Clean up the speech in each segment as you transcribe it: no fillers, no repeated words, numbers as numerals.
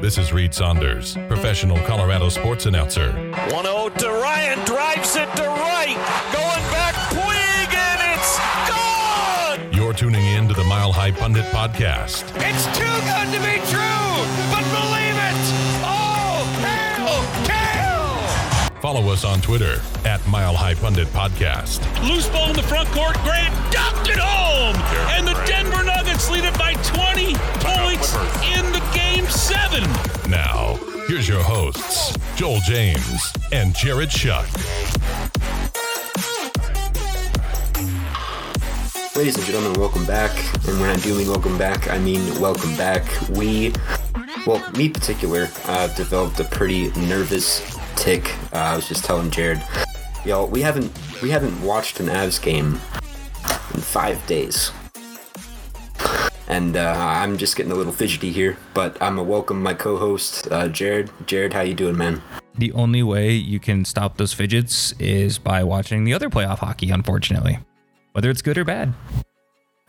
This is Reed Saunders, professional Colorado sports announcer. 1-0 to Ryan, drives it to right, going back, Puig, and it's gone! You're tuning in to the Mile High Pundit Podcast. It's too good to be true, but believe it! Oh, hell, Cale! Follow us on Twitter, at Mile High Pundit Podcast. Loose ball in the front court, Grant dumped it home! And the Denver Nuggets lead it by 20 points in the Game 7. Now, here's your hosts, Joel James and Jared Shuck. Ladies and gentlemen, welcome back. And when I do mean welcome back, I mean welcome back. Me in particular, developed a pretty nervous tick. I was just telling Jared, y'all, we haven't watched an Avs game in 5 days. And I'm just getting a little fidgety here, but I'm going to welcome my co-host, Jared. Jared, how you doing, man? The only way you can stop those fidgets is by watching the other playoff hockey, unfortunately, whether it's good or bad.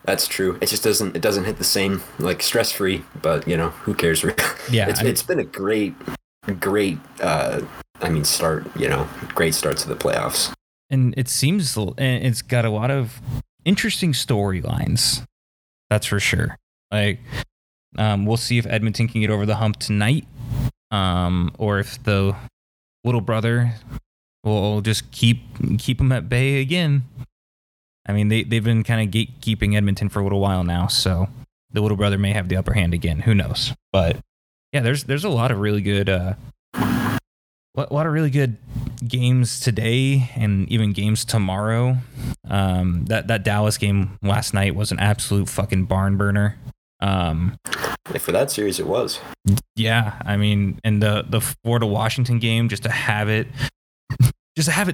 That's true. It just doesn't hit the same, like, stress-free, but, you know, who cares? Yeah, it's been a great start, you know, great start to the playoffs. And it seems it's got a lot of interesting storylines. That's for sure. Like, we'll see if Edmonton can get over the hump tonight, or if the little brother will just keep them at bay again. I mean, they've been kind of gatekeeping Edmonton for a little while now, so the little brother may have the upper hand again. Who knows? But yeah, there's a lot of really good, games today and even games tomorrow. That Dallas game last night was an absolute fucking barn burner. For that series, it was. Yeah, I mean, and the Florida Washington game, just to have it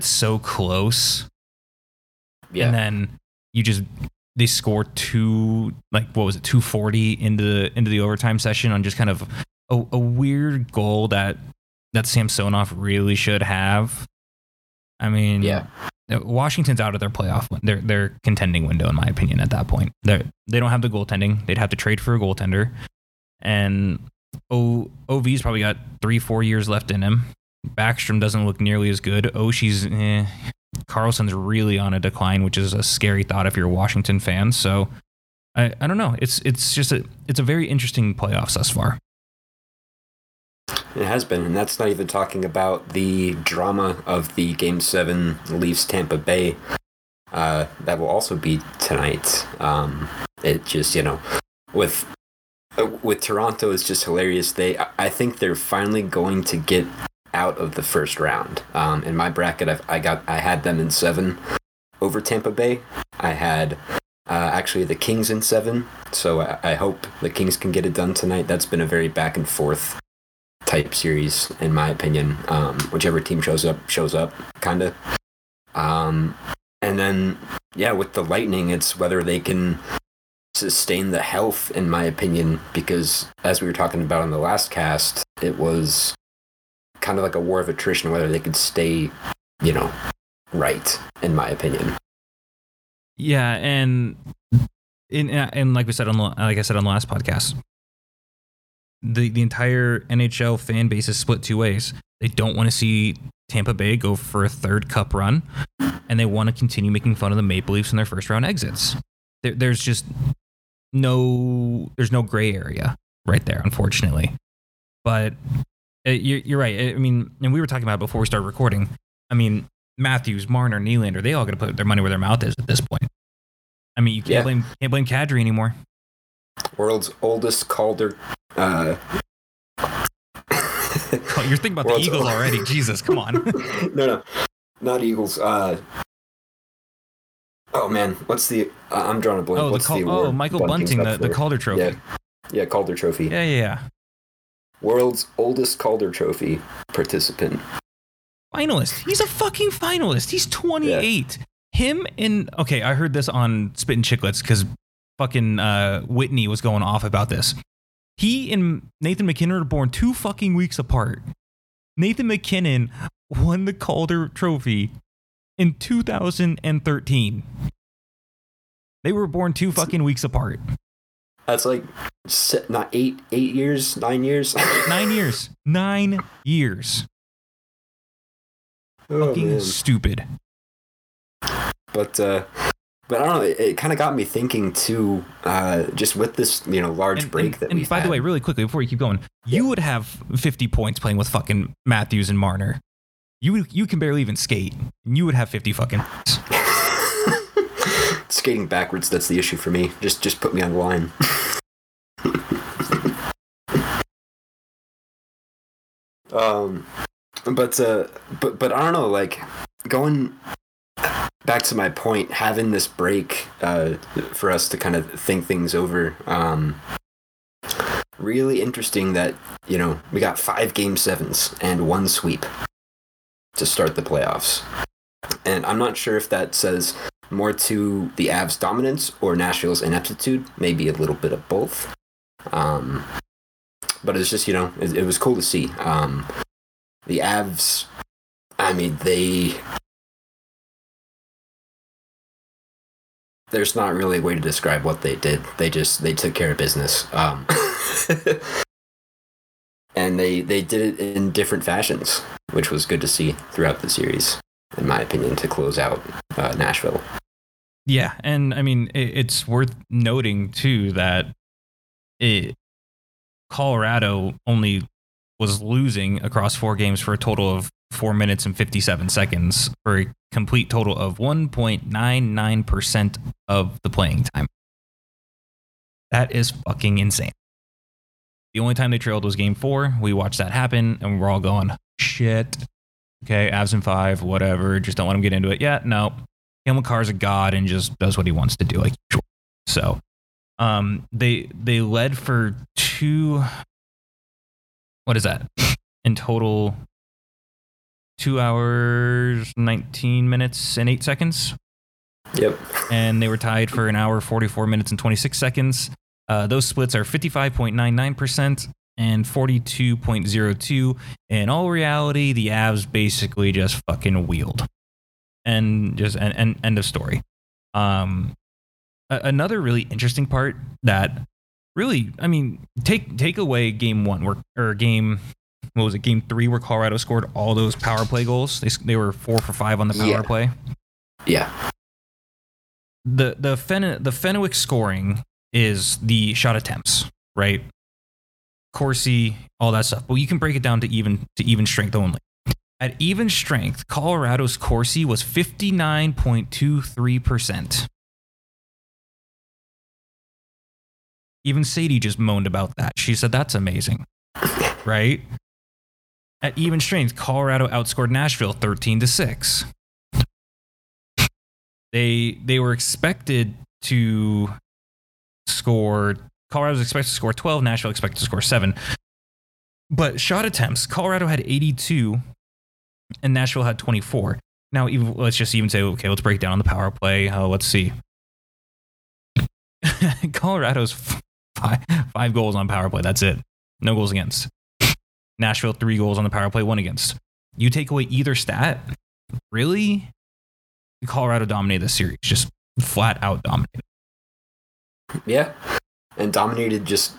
so close. Yeah, and then they score 240 into the overtime session on just kind of a weird goal that Samsonov really should have. I mean, yeah. Washington's out of their playoff, their contending window, in my opinion, at that point. They don't have the goaltending. They'd have to trade for a goaltender. And OV's probably got 3-4 years left in him. Backstrom doesn't look nearly as good. Oshie's Carlson's really on a decline, which is a scary thought if you're a Washington fan. So I don't know. It's just it's a very interesting playoffs thus far. It has been, and that's not even talking about the drama of the Game 7 Leafs-Tampa Bay that will also be tonight. It just, you know, with Toronto, it's just hilarious. I think they're finally going to get out of the first round. In my bracket, I had them in 7 over Tampa Bay. I had actually the Kings in 7, so I hope the Kings can get it done tonight. That's been a very back and forth type series, in my opinion. Whichever team shows up, kind of. And then, yeah, with the Lightning, it's whether they can sustain the health, in my opinion, because as we were talking about on the last cast, it was kind of like a war of attrition, whether they could stay, you know, right, in my opinion. Yeah, and like I said on the last podcast, the entire NHL fan base is split two ways. They don't want to see Tampa Bay go for a third cup run, and they want to continue making fun of the Maple Leafs in their first round exits. There's just no gray area right there, unfortunately. But you're right. I mean, and we were talking about it before we started recording. I mean, Matthews, Marner, Nylander, they all got to put their money where their mouth is at this point. I mean, you can't blame Kadri anymore. World's oldest Calder. Oh, you're thinking about the Eagles already. Jesus, come on. No, not Eagles. Oh, man, what's the... I'm drawing a blank. Oh, Michael Bunting, the Calder Trophy. Yeah, Calder Trophy. Yeah. World's oldest Calder Trophy participant. Finalist. He's a fucking finalist. He's 28. Yeah. Him and... Okay, I heard this on Spittin' Chicklets because fucking Whitney was going off about this. He and Nathan MacKinnon are born 2 fucking weeks apart. Nathan MacKinnon won the Calder Trophy in 2013. They were born 2 fucking weeks apart. That's like not 8 years, 9 years. 9 years. 9 years. Oh, fucking man. Stupid. But I don't know, it kind of got me thinking too, just with this, you know, large break that we had. And by the way, really quickly, before you keep going, you would have 50 points playing with fucking Matthews and Marner. You can barely even skate, and you would have 50 fucking points. Skating backwards, that's the issue for me. Just put me on the line. But I don't know, like, going... Back to my point, having this break for us to kind of think things over, really interesting that, you know, we got 5 Game 7s and 1 sweep to start the playoffs. And I'm not sure if that says more to the Avs' dominance or Nashville's ineptitude, maybe a little bit of both. But it's just, you know, it was cool to see. The Avs, I mean, there's not really a way to describe what they did. They took care of business. And they did it in different fashions, which was good to see throughout the series, in my opinion, to close out Nashville. Yeah, and I mean, it's worth noting, too, that Colorado only was losing across 4 games for a total of 4 minutes and 57 seconds for a complete total of 1.99% of the playing time. That is fucking insane. The only time they trailed was Game 4. We watched that happen, and we're all going, shit. Okay, Avs in 5, whatever. Just don't let him get into it. Yeah, no. Cale Makar's a god and just does what he wants to do, like usual. So, they led for 2... What is that? In total... 2 hours, 19 minutes, and 8 seconds. Yep. And they were tied for an hour, 44 minutes, and 26 seconds. Those splits are 55.99% and 42.02. In all reality, the Avs basically just fucking wheeled. And just an end of story. Another really interesting part that really, I mean, take away Game 1 or Game... What was it, Game 3, where Colorado scored all those power play goals? They were 4 for 5 on the power play. Yeah. The Fenwick scoring is the shot attempts, right? Corsi, all that stuff. But you can break it down to even strength only. At even strength, Colorado's Corsi was 59.23%. Even Sadie just moaned about that. She said, that's amazing, right? At even strength, Colorado outscored Nashville 13-6. They were expected to score. Colorado was expected to score 12. Nashville expected to score 7. But shot attempts, Colorado had 82, and Nashville had 24. Now, let's break down on the power play. Let's see. Colorado's five goals on power play. That's it. No goals against. Nashville, 3 goals on the power play, 1 against. You take away either stat, really? Colorado dominated the series, just flat out dominated. Yeah, and dominated just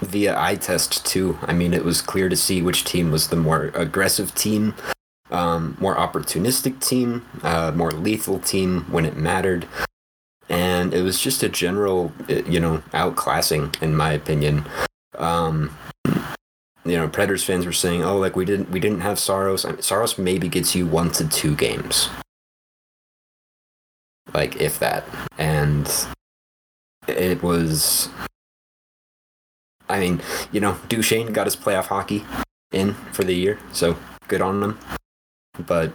via eye test too. I mean, it was clear to see which team was the more aggressive team, more opportunistic team, more lethal team when it mattered. And it was just a general, you know, outclassing, in my opinion. You know, Predators fans were saying, "Oh, like we didn't have Saros." I mean, Saros maybe gets you 1 to 2 games, like if that. And it was, I mean, you know, Duchene got his playoff hockey in for the year, so good on him. But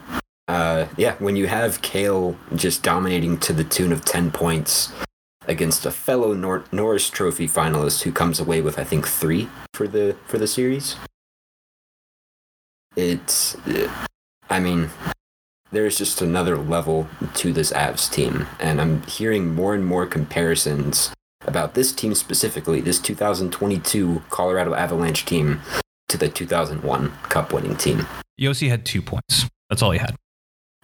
yeah, when you have Cale just dominating to the tune of 10 points against a fellow Norris Trophy finalist who comes away with, I think, 3 for the series, it's, I mean, there's just another level to this Avs team, and I'm hearing more and more comparisons about this team specifically, this 2022 Colorado Avalanche team, to the 2001 Cup-winning team. Josi had 2 points. That's all he had.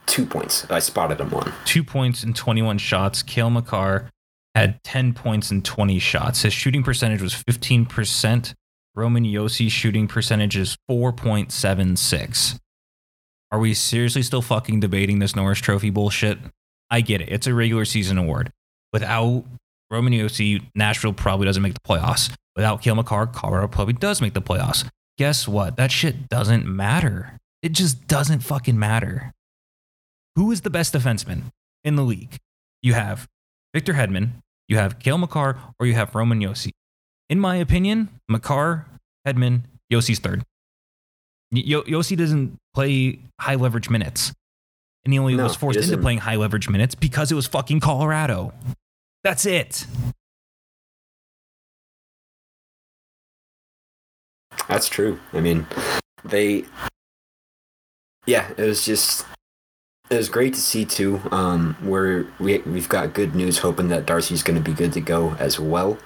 2 points. I spotted him one. 2 points and 21 shots. Cale Makar had 10 points and 20 shots. His shooting percentage was 15%. Roman Josi's shooting percentage is 4.76. Are we seriously still fucking debating this Norris Trophy bullshit? I get it. It's a regular season award. Without Roman Josi, Nashville probably doesn't make the playoffs. Without Cale Makar, Colorado probably does make the playoffs. Guess what? That shit doesn't matter. It just doesn't fucking matter. Who is the best defenseman in the league? You have Victor Hedman, you have Cale Makar, or you have Roman Josi. In my opinion, Makar, Hedman, Josi's third. Josi doesn't play high leverage minutes, and he only was forced into playing high leverage minutes because it was fucking Colorado. That's it. That's true. I mean, it was just, it was great to see too. Where we've got good news, hoping that Darcy's going to be good to go as well.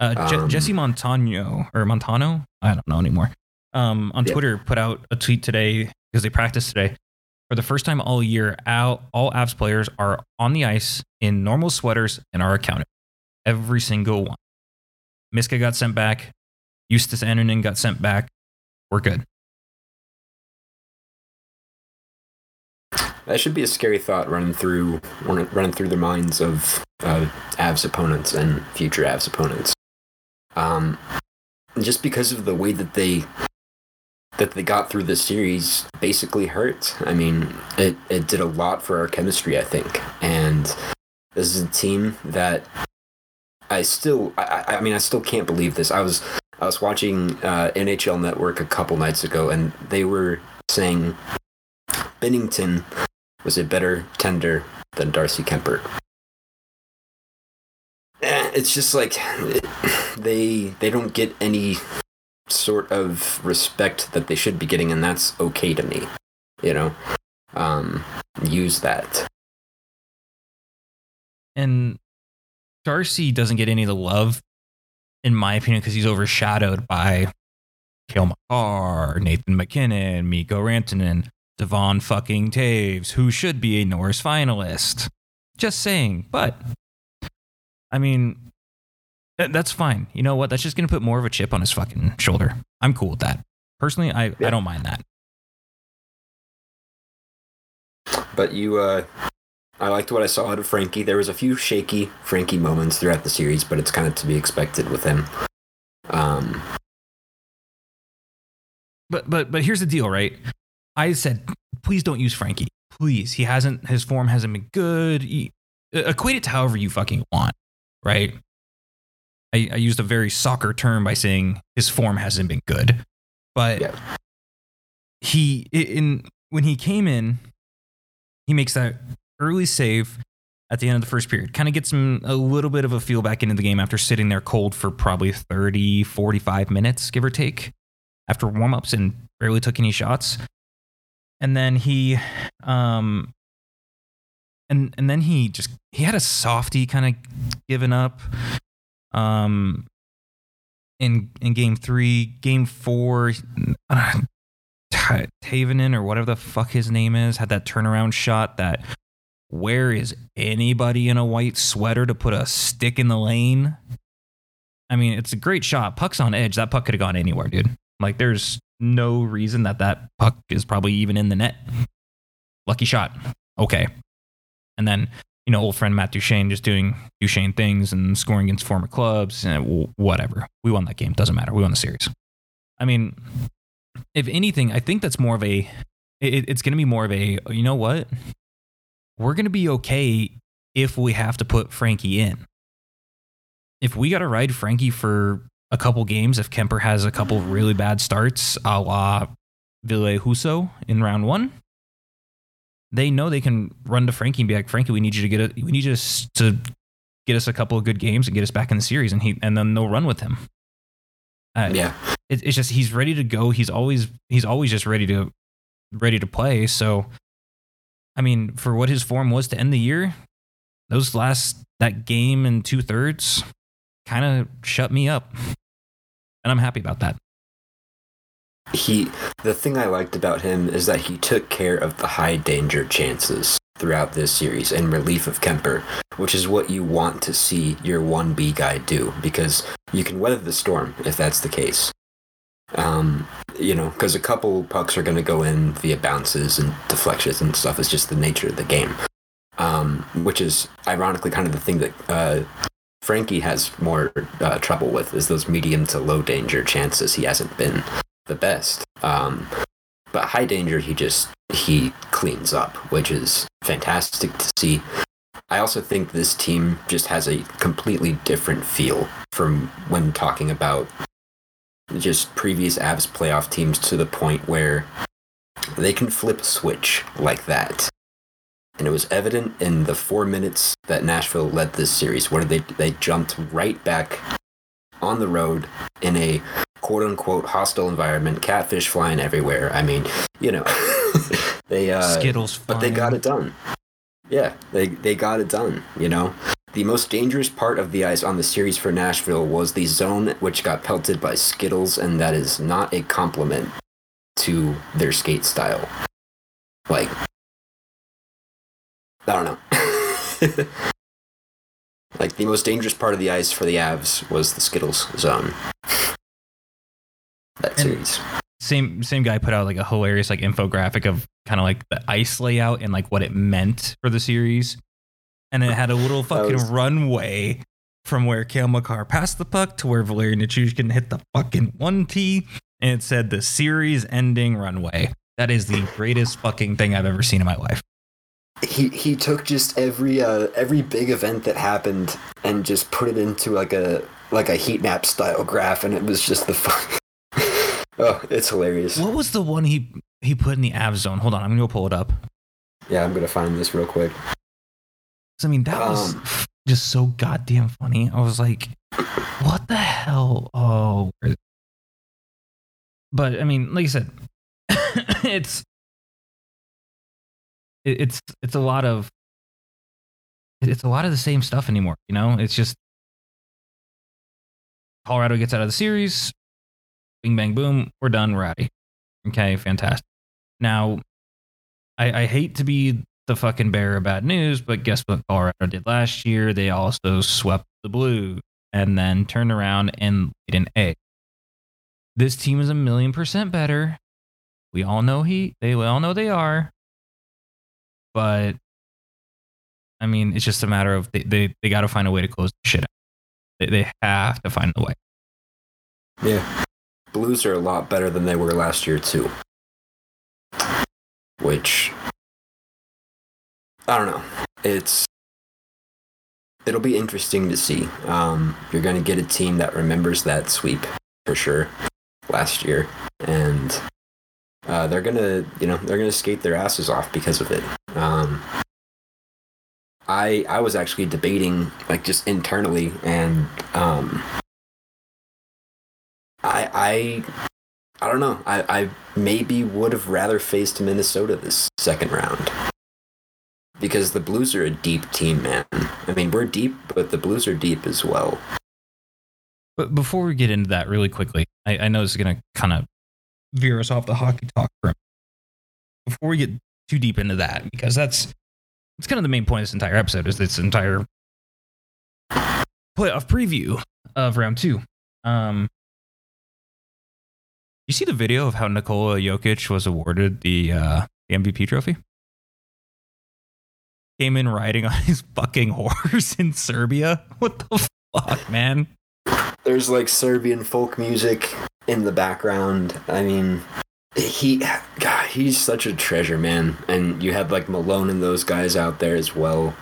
Jesse Montano, I don't know anymore. On Twitter, put out a tweet today because they practiced today. For the first time all year, all Avs players are on the ice in normal sweaters and are accounted. Every single one. Miska got sent back. Juuse Saros got sent back. We're good. That should be a scary thought running through the minds of Avs opponents and future Avs opponents. Just because of the way that they got through the series basically hurt. I mean, it did a lot for our chemistry, I think. And this is a team that I still can't believe this. I was watching NHL Network a couple nights ago, and they were saying Binnington was a better tender than Darcy Kuemper. It's just like they don't get any sort of respect that they should be getting, and that's okay to me, you know. Use that. And Darcy doesn't get any of the love, in my opinion, because he's overshadowed by Cale Makar, Nathan MacKinnon, Mikko Rantanen, Devon fucking Toews, who should be a Norris finalist. Just saying, but I mean, that's fine. You know what? That's just going to put more of a chip on his fucking shoulder. I'm cool with that. Personally, I don't mind that. But I liked what I saw out of Frankie. There was a few shaky Frankie moments throughout the series, but it's kind of to be expected with him. But here's the deal, right? I said, please don't use Frankie. Please. His form hasn't been good. Equate it to however you fucking want. Right? I used a very soccer term by saying his form hasn't been good, but when he came in, he makes that early save at the end of the first period, kind of gets him a little bit of a feel back into the game after sitting there cold for probably 30, 45 minutes, give or take, after warmups and barely took any shots. And then he And then he had a softie kind of given up in game three. Game four, Tavanen or whatever the fuck his name is had that turnaround shot that where is anybody in a white sweater to put a stick in the lane? I mean, it's a great shot. Puck's on edge. That puck could have gone anywhere, dude. Like, there's no reason that puck is probably even in the net. Lucky shot. Okay. And then, you know, old friend Matt Duchene just doing Duchene things and scoring against former clubs and whatever. We won that game. Doesn't matter. We won the series. I mean, if anything, I think that's more of a, it's going to be more of a, you know what? We're going to be okay if we have to put Frankie in. If we got to ride Frankie for a couple games, if Kuemper has a couple really bad starts, a la Ville Husso in round one, they know they can run to Frankie and be like, Frankie, we need you to get us a couple of good games and get us back in the series, and then they'll run with him. Yeah, it's just he's ready to go. He's always just ready to play. So, I mean, for what his form was to end the year, that game and 2/3 kind of shut me up, and I'm happy about that. The thing I liked about him is that he took care of the high danger chances throughout this series in relief of Kuemper, which is what you want to see your 1B guy do, because you can weather the storm if that's the case. You know, because a couple pucks are going to go in via bounces and deflections and stuff. It's just the nature of the game, which is ironically kind of the thing that Frankie has more trouble with, is those medium to low danger chances. He hasn't been the best, but high danger he cleans up, which is fantastic to see. I also think this team just has a completely different feel from when talking about just previous Avs playoff teams, to the point where they can flip a switch like that, and it was evident in the 4 minutes that Nashville led this series. What did they jumped right back on the road in a quote-unquote hostile environment, catfish flying everywhere. I mean, you know, they Skittles flying. But they got it done. Yeah, they got it done, you know. The most dangerous part of the ice on the series for Nashville was the zone, which got pelted by Skittles, and that is not a compliment to their skate style. Like, I don't know. Like, the most dangerous part of the ice for the Avs was the Skittles zone. That series. Same guy put out like a hilarious like infographic of kind of like the ice layout and like what it meant for the series, and it had a little fucking runway from where Cale Makar passed the puck to where Valeri Nichushkin hit the fucking 1T, and it said the series ending runway. That is the greatest fucking thing I've ever seen in my life. He took just every big event that happened and just put it into like a heat map style graph, and it was just the fuck. Oh, it's hilarious. What was the one he put in the Avs zone? Hold on, I'm going to go pull it up. Yeah, I'm going to find this real quick. I mean, that was just so goddamn funny. I was like, what the hell? Oh. But, I mean, like I said, it's a lot of the same stuff anymore, you know? It's just Colorado gets out of the series. Bing, bang, boom. We're done. We're out. Okay, fantastic. Now, I hate to be the fucking bearer of bad news, but guess what Colorado did last year? They also swept the Blues and then turned around and laid an egg. This team is 1,000,000% better. We all know they are. But, I mean, it's just a matter of they got to find a way to close the shit out. They have to find a way. Yeah. Blues are a lot better than they were last year too, which I don't know. It'll be interesting to see. You're going to get a team that remembers that sweep for sure last year, and they're gonna skate their asses off because of it. I was actually debating like just internally, and I don't know. I maybe would have rather faced Minnesota this second round. because the Blues are a deep team, man. I mean, we're deep, but the Blues are deep as well. But before we get into that really quickly, I know this is going to kind of veer us off the hockey talk for a minute. Before we get too deep into that, because that's kind of the main point of this entire episode, is this entire playoff preview of round two. You see the video of how Nikola Jokic was awarded the MVP trophy? Came in riding on his fucking horse in Serbia. What the fuck, man? There's like Serbian folk music in the background. I mean, he's such a treasure, man. And you have like Malone and those guys out there as well.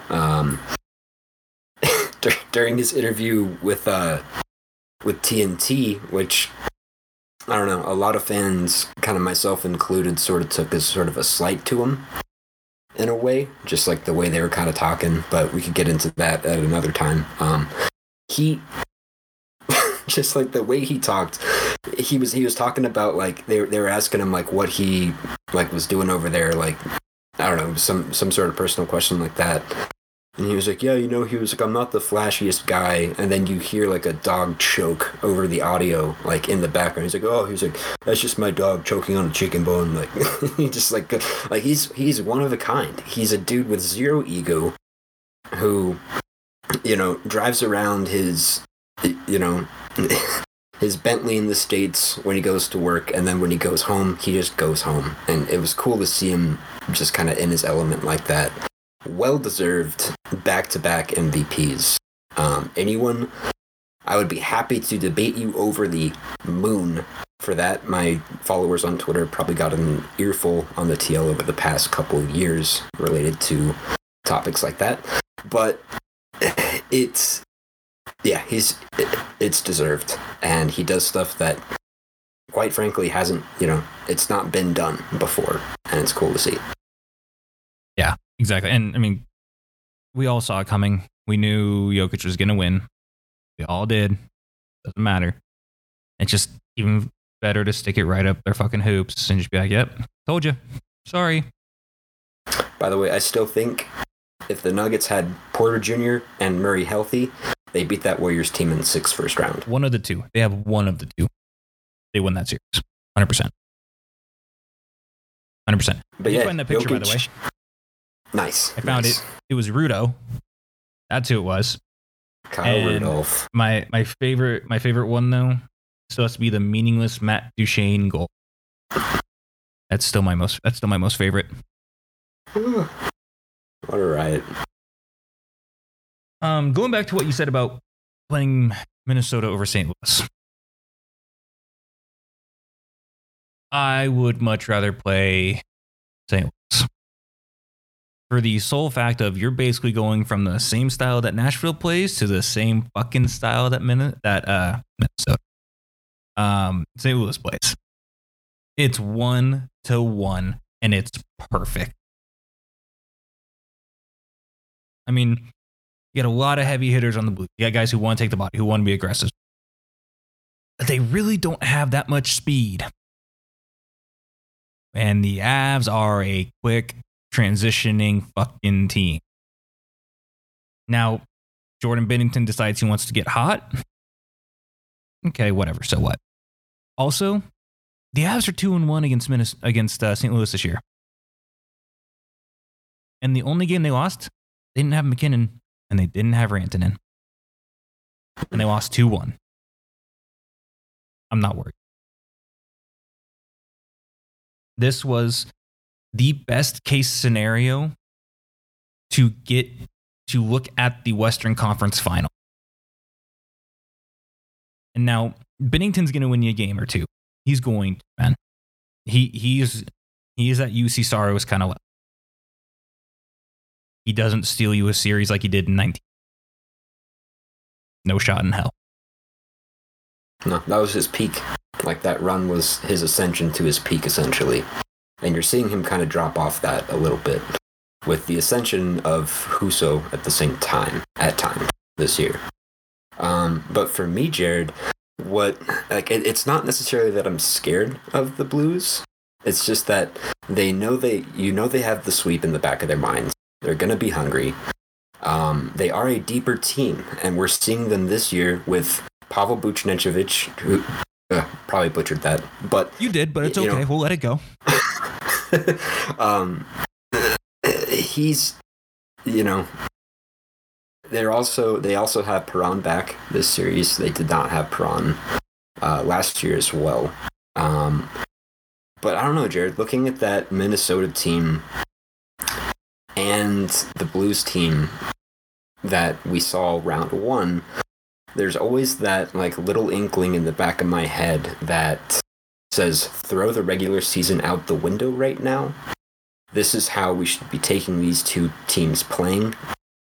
During his interview with TNT, which, I don't know, a lot of fans, kind of myself included, sort of took as sort of a slight to him in a way, just like the way they were kind of talking, but we could get into that at another time. He, just like the way he talked, he was talking about, like, they were asking him, like, what he, like, was doing over there, like, I don't know, some sort of personal question like that. And he was like, yeah, you know, he was like, I'm not the flashiest guy. And then you hear like a dog choke over the audio, like in the background. He's like, oh, he's like, that's just my dog choking on a chicken bone. Like, he just like he's one of a kind. He's a dude with zero ego who, you know, drives around his, you know, his Bentley in the States when he goes to work. And then when he goes home, he just goes home. And it was cool to see him just kind of in his element like that. Well-deserved back-to-back MVPs. Anyone, I would be happy to debate you over the moon for that. My followers on Twitter probably got an earful on the TL over the past couple of years related to topics like that. But it's, yeah, it's deserved. And he does stuff that, quite frankly, hasn't, you know, it's not been done before. And it's cool to see. Yeah. Exactly. And I mean, we all saw it coming. We knew Jokic was going to win. We all did. Doesn't matter. It's just even better to stick it right up their fucking hoops and just be like, yep, told you. Sorry. By the way, I still think if the Nuggets had Porter Jr. and Murray healthy, they beat that Warriors team in 6 first round. One of the two. They have one of the two. They win that series. 100%. 100%. But you find that picture, Jokic, by the way. Nice. I found it. It was Rudo. That's who it was. Kyle Rudolph. My favorite one though, still has to be the meaningless Matt Duchene goal. That's still my most favorite. Ooh, what a riot. Going back to what you said about playing Minnesota over St. Louis. I would much rather play St. Louis. For the sole fact of you're basically going from the same style that Nashville plays to the same fucking style that Minnesota. St. Louis plays. It's 1-to-1 and it's perfect. I mean, you got a lot of heavy hitters on the Blues. You got guys who want to take the body, who want to be aggressive. But they really don't have that much speed. And the Avs are a quick transitioning fucking team. Now, Jordan Binnington decides he wants to get hot. Okay, whatever. So what? Also, the Avs are 2-1 against St. Louis this year, and the only game they lost, they didn't have MacKinnon and they didn't have Rantanen, and they lost 2-1. I'm not worried. This was the best case scenario to get to look at the Western Conference final. And now Binnington's going to win you a game or two. He's going to, man. He is that Juuse Saros kind of level. He doesn't steal you a series like he did in 19. No shot in hell. No, that was his peak. Like that run was his ascension to his peak, essentially. And you're seeing him kind of drop off that a little bit with the ascension of Husso at the same time, at time this year. But for me, Jared, it's not necessarily that I'm scared of the Blues. It's just that they know they have the sweep in the back of their minds. They're going to be hungry. They are a deeper team, and we're seeing them this year with Pavel Buchnevich, who probably butchered that. But you did, but it's okay. Know. We'll let it go. He's, you know, they also have Perron back this series. They did not have Perron last year as well. But I don't know, Jared, looking at that Minnesota team and the Blues team that we saw round one, there's always that like little inkling in the back of my head that says, throw the regular season out the window right now. This is how we should be taking these two teams playing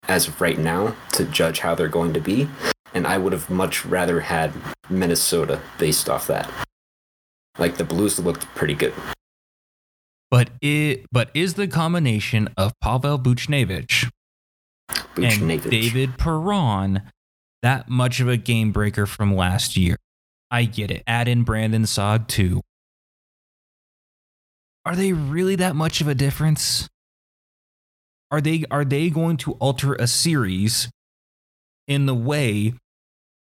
as of right now to judge how they're going to be. And I would have much rather had Minnesota based off that. Like, the Blues looked pretty good. But is the combination of Pavel Buchnevich and David Perron that much of a game breaker from last year? I get it. Add in Brandon Saad, too. Are they really that much of a difference? Are they going to alter a series in the way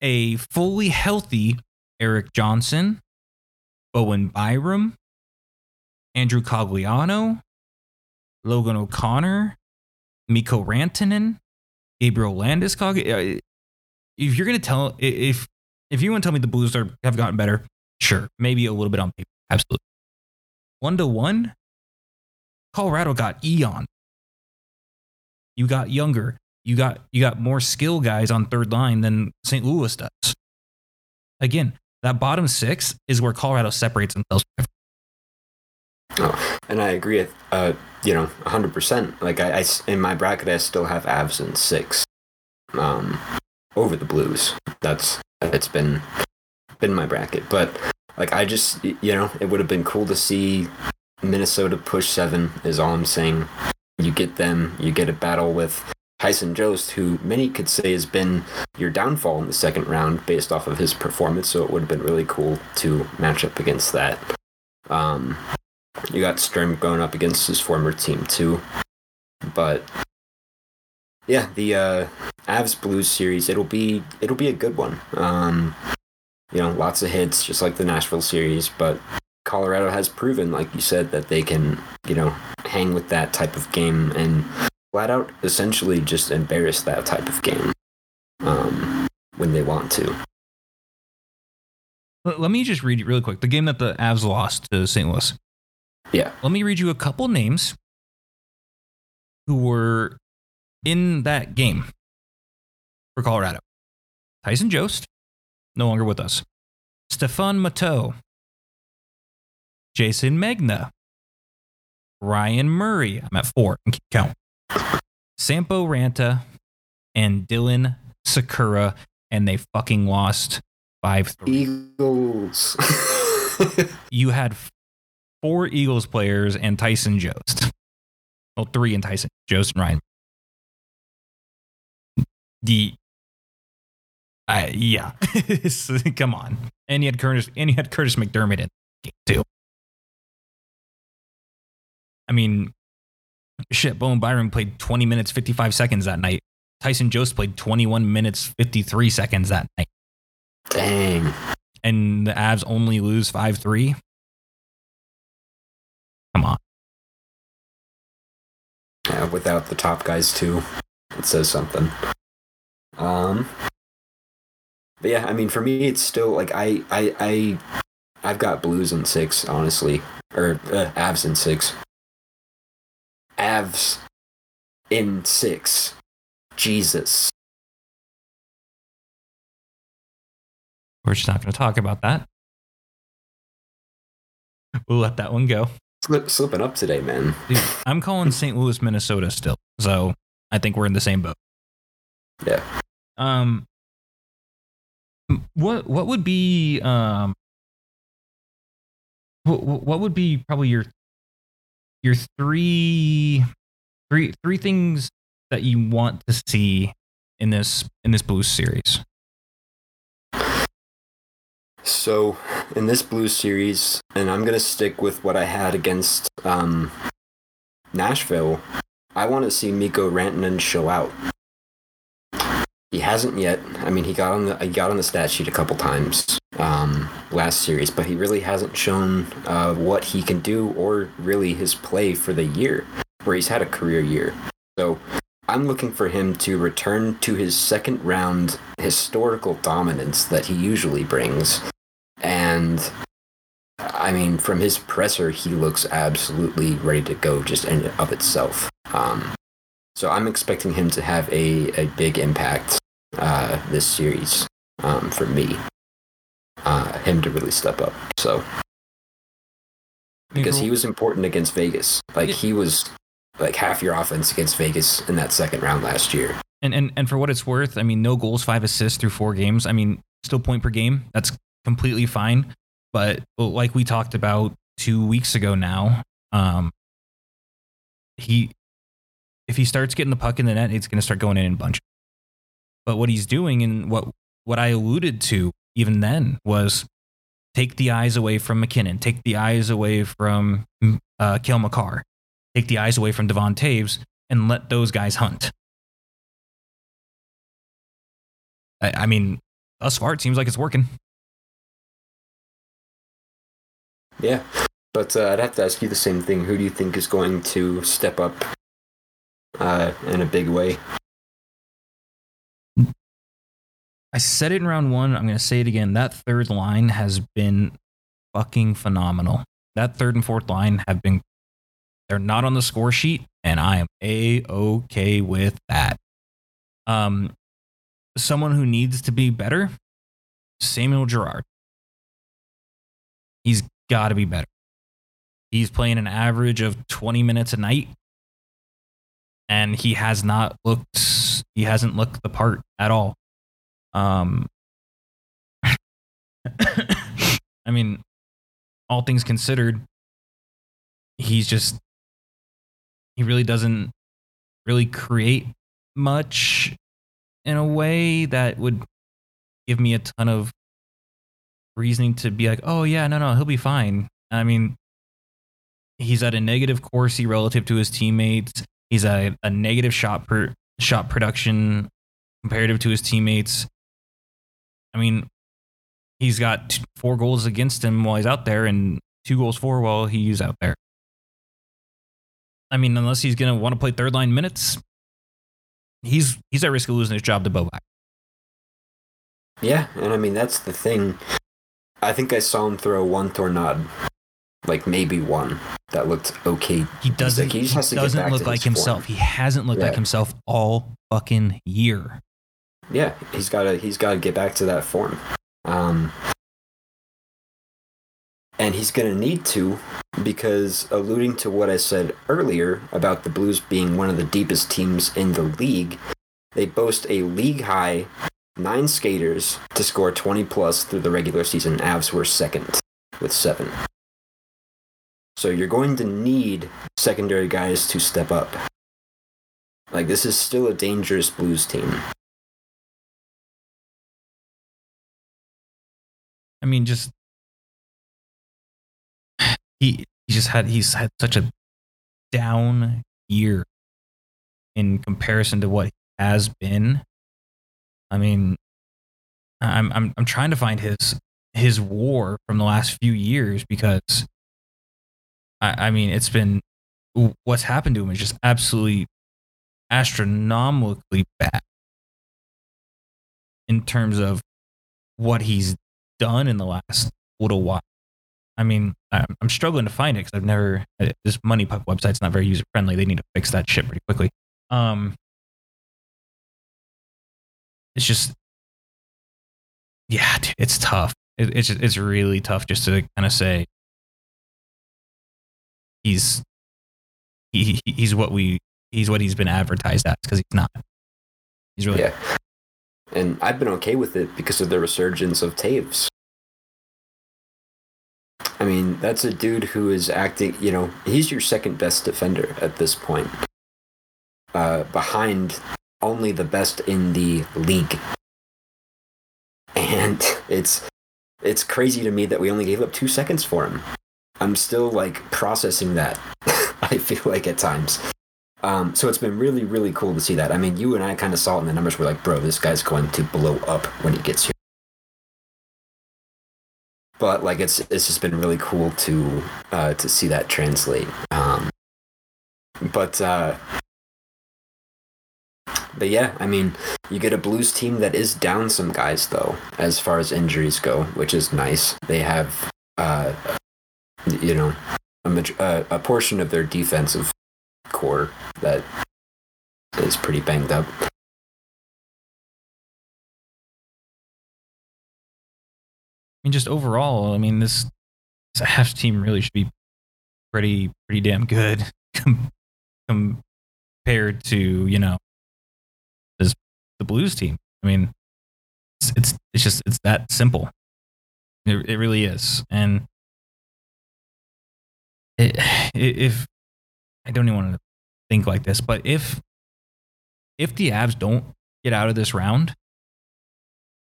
a fully healthy Eric Johnson, Bowen Byram, Andrew Cogliano, Logan O'Connor, Mikko Rantanen, Gabriel Landeskog? If you're going to tell, if you want to tell me the Blues have gotten better, sure, maybe a little bit on paper, absolutely. 1-1, Colorado got eon. You got younger. You got more skill guys on third line than St. Louis does. Again, that bottom six is where Colorado separates themselves. Oh, and I agree, 100%. Like, I in my bracket, I still have Avs in six over the Blues. It's been my bracket. But, like, I just, it would have been cool to see Minnesota push seven is all I'm saying. You get them, you get a battle with Tyson Jost, who many could say has been your downfall in the second round based off of his performance, so it would have been really cool to match up against that. You got Sturm going up against his former team, too. But, yeah, the Avs-Blues series, it'll be a good one. Lots of hits, just like the Nashville series, but Colorado has proven, like you said, that they can, hang with that type of game and flat out essentially just embarrass that type of game when they want to. Let me just read you really quick. The game that the Avs lost to St. Louis. Yeah. Let me read you a couple names who were in that game for Colorado. Tyson Jost, no longer with us. Stefan Matteau. Jason Megna. Ryan Murray. I'm at 4. And keep counting. Sampo Ranta and Dylan Sakura, and they fucking lost 5-3. Eagles. You had 4 Eagles players and Tyson Jost. Well, 3 and Tyson Jost and Ryan. Yeah, come on. And you had Curtis McDermott in the game too. I mean. Shit, Bowen Byram played 20 minutes, 55 seconds that night. Tyson Jost played 21 minutes, 53 seconds that night. Dang. And the Avs only lose 5-3? Come on. Yeah, without the top guys, too. It says something. But yeah, I mean, for me, it's still, like, I've got Blues in 6, honestly. Or Avs in 6. Avs in 6. Jesus. We're just not going to talk about that. We'll let that one go. Slipping up today, man. Dude, I'm calling St. Louis, Minnesota still. So I think we're in the same boat. Yeah. What would be what would be probably your three things that you want to see in this Blues series? So in this Blues series, and I'm gonna stick with what I had against Nashville, I want to see Mikko Rantanen show out. He hasn't yet. I mean, he got on the stat sheet a couple times last series, but he really hasn't shown what he can do or really his play for the year, where he's had a career year. So I'm looking for him to return to his second round historical dominance that he usually brings. And I mean, from his presser, he looks absolutely ready to go just in of itself. So I'm expecting him to have a big impact this series for me. Him to really step up. So because he was important against Vegas. Like he was like half your offense against Vegas in that second round last year. And for what it's worth, I mean, no goals, 5 assists through 4 games. I mean, still point per game. That's completely fine. But like we talked about 2 weeks ago now, if he starts getting the puck in the net, it's going to start going in bunches. But what he's doing and what I alluded to even then was take the eyes away from MacKinnon, take the eyes away from Cale Makar, take the eyes away from Devon Toews, and let those guys hunt. I mean, thus far, it seems like it's working. Yeah, but I'd have to ask you the same thing. Who do you think is going to step up in a big way? I said it in round one. I'm going to say it again. That third line has been fucking phenomenal. That third and fourth line have been... They're not on the score sheet, and I am A-okay with that. Someone who needs to be better, Samuel Girard. He's got to be better. He's playing an average of 20 minutes a night, and he hasn't looked the part at all. I mean, all things considered, he really doesn't really create much in a way that would give me a ton of reasoning to be like, oh yeah, no, he'll be fine. I mean, he's at a negative Corsi relative to his teammates. He's at a negative shot production comparative to his teammates. I mean, he's got 4 goals against him while he's out there and 2 goals for while he's out there. I mean, unless he's going to want to play third line minutes, he's at risk of losing his job to Bowen. Yeah, and I mean, that's the thing. I think I saw him throw one Tornado, like maybe one, that looked okay. He doesn't look like himself. Form. He hasn't looked like himself all fucking year. Yeah, he's got to get back to that form. And he's going to need to, because alluding to what I said earlier about the Blues being one of the deepest teams in the league, they boast a league-high 9 skaters to score 20+ through the regular season. Avs were second with 7. So you're going to need secondary guys to step up. Like, this is still a dangerous Blues team. I mean, just he's had such a down year in comparison to what he has been. I mean, I'm trying to find his WAR from the last few years, because I mean, it's been, what's happened to him is just absolutely astronomically bad in terms of what he's done in the last little while. I mean, I'm struggling to find it because this Money Puck website's not very user friendly. They need to fix that shit pretty quickly. It's just, yeah, dude, it's tough. It's really tough just to kind of say he's what he's been advertised as, because he's not. He's really tough. And I've been okay with it because of the resurgence of Toews. I mean, that's a dude who is acting. You know, he's your second best defender at this point, behind only the best in the league. And it's crazy to me that we only gave up 2 seconds for him. I'm still, like, processing that, I feel like, at times. So it's been really, really cool to see that. I mean, you and I kind of saw it in the numbers. We're like, bro, this guy's going to blow up when he gets here. But like, it's just been really cool to see that translate. But yeah, I mean, you get a Blues team that is down some guys though, as far as injuries go, which is nice. They have, you know, a portion of their defensive core that is pretty banged up. I mean, just overall, I mean, this Avs team really should be pretty damn good compared to, you know, the Blues team. I mean, it's that simple. It really is. And if I don't even want to think like this, but if the Avs don't get out of this round,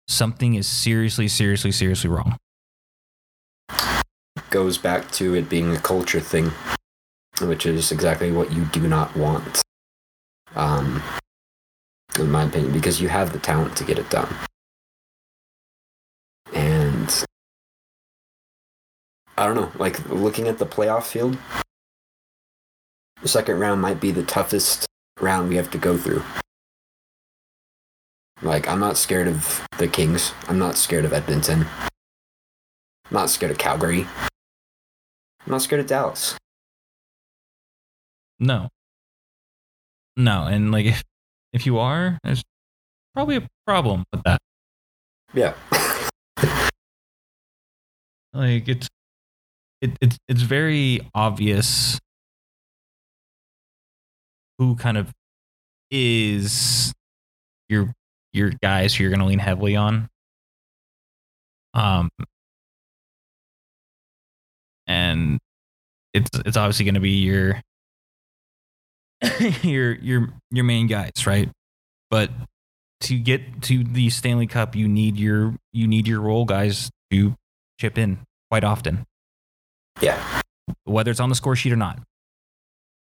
something is seriously wrong. Goes back to it being a culture thing, which is exactly what you do not want. In my opinion, because you have the talent to get it done. And I don't know, like looking at the playoff field, the second round might be the toughest round we have to go through. Like, I'm not scared of the Kings. I'm not scared of Edmonton. I'm not scared of Calgary. I'm not scared of Dallas. No, and like if you are, there's probably a problem with that. Yeah. Like it's very obvious who kind of is your guys who you're going to lean heavily on. And it's obviously going to be your main guys, right? But to get to the Stanley Cup, you need your role guys to chip in quite often. Yeah. Whether it's on the score sheet or not.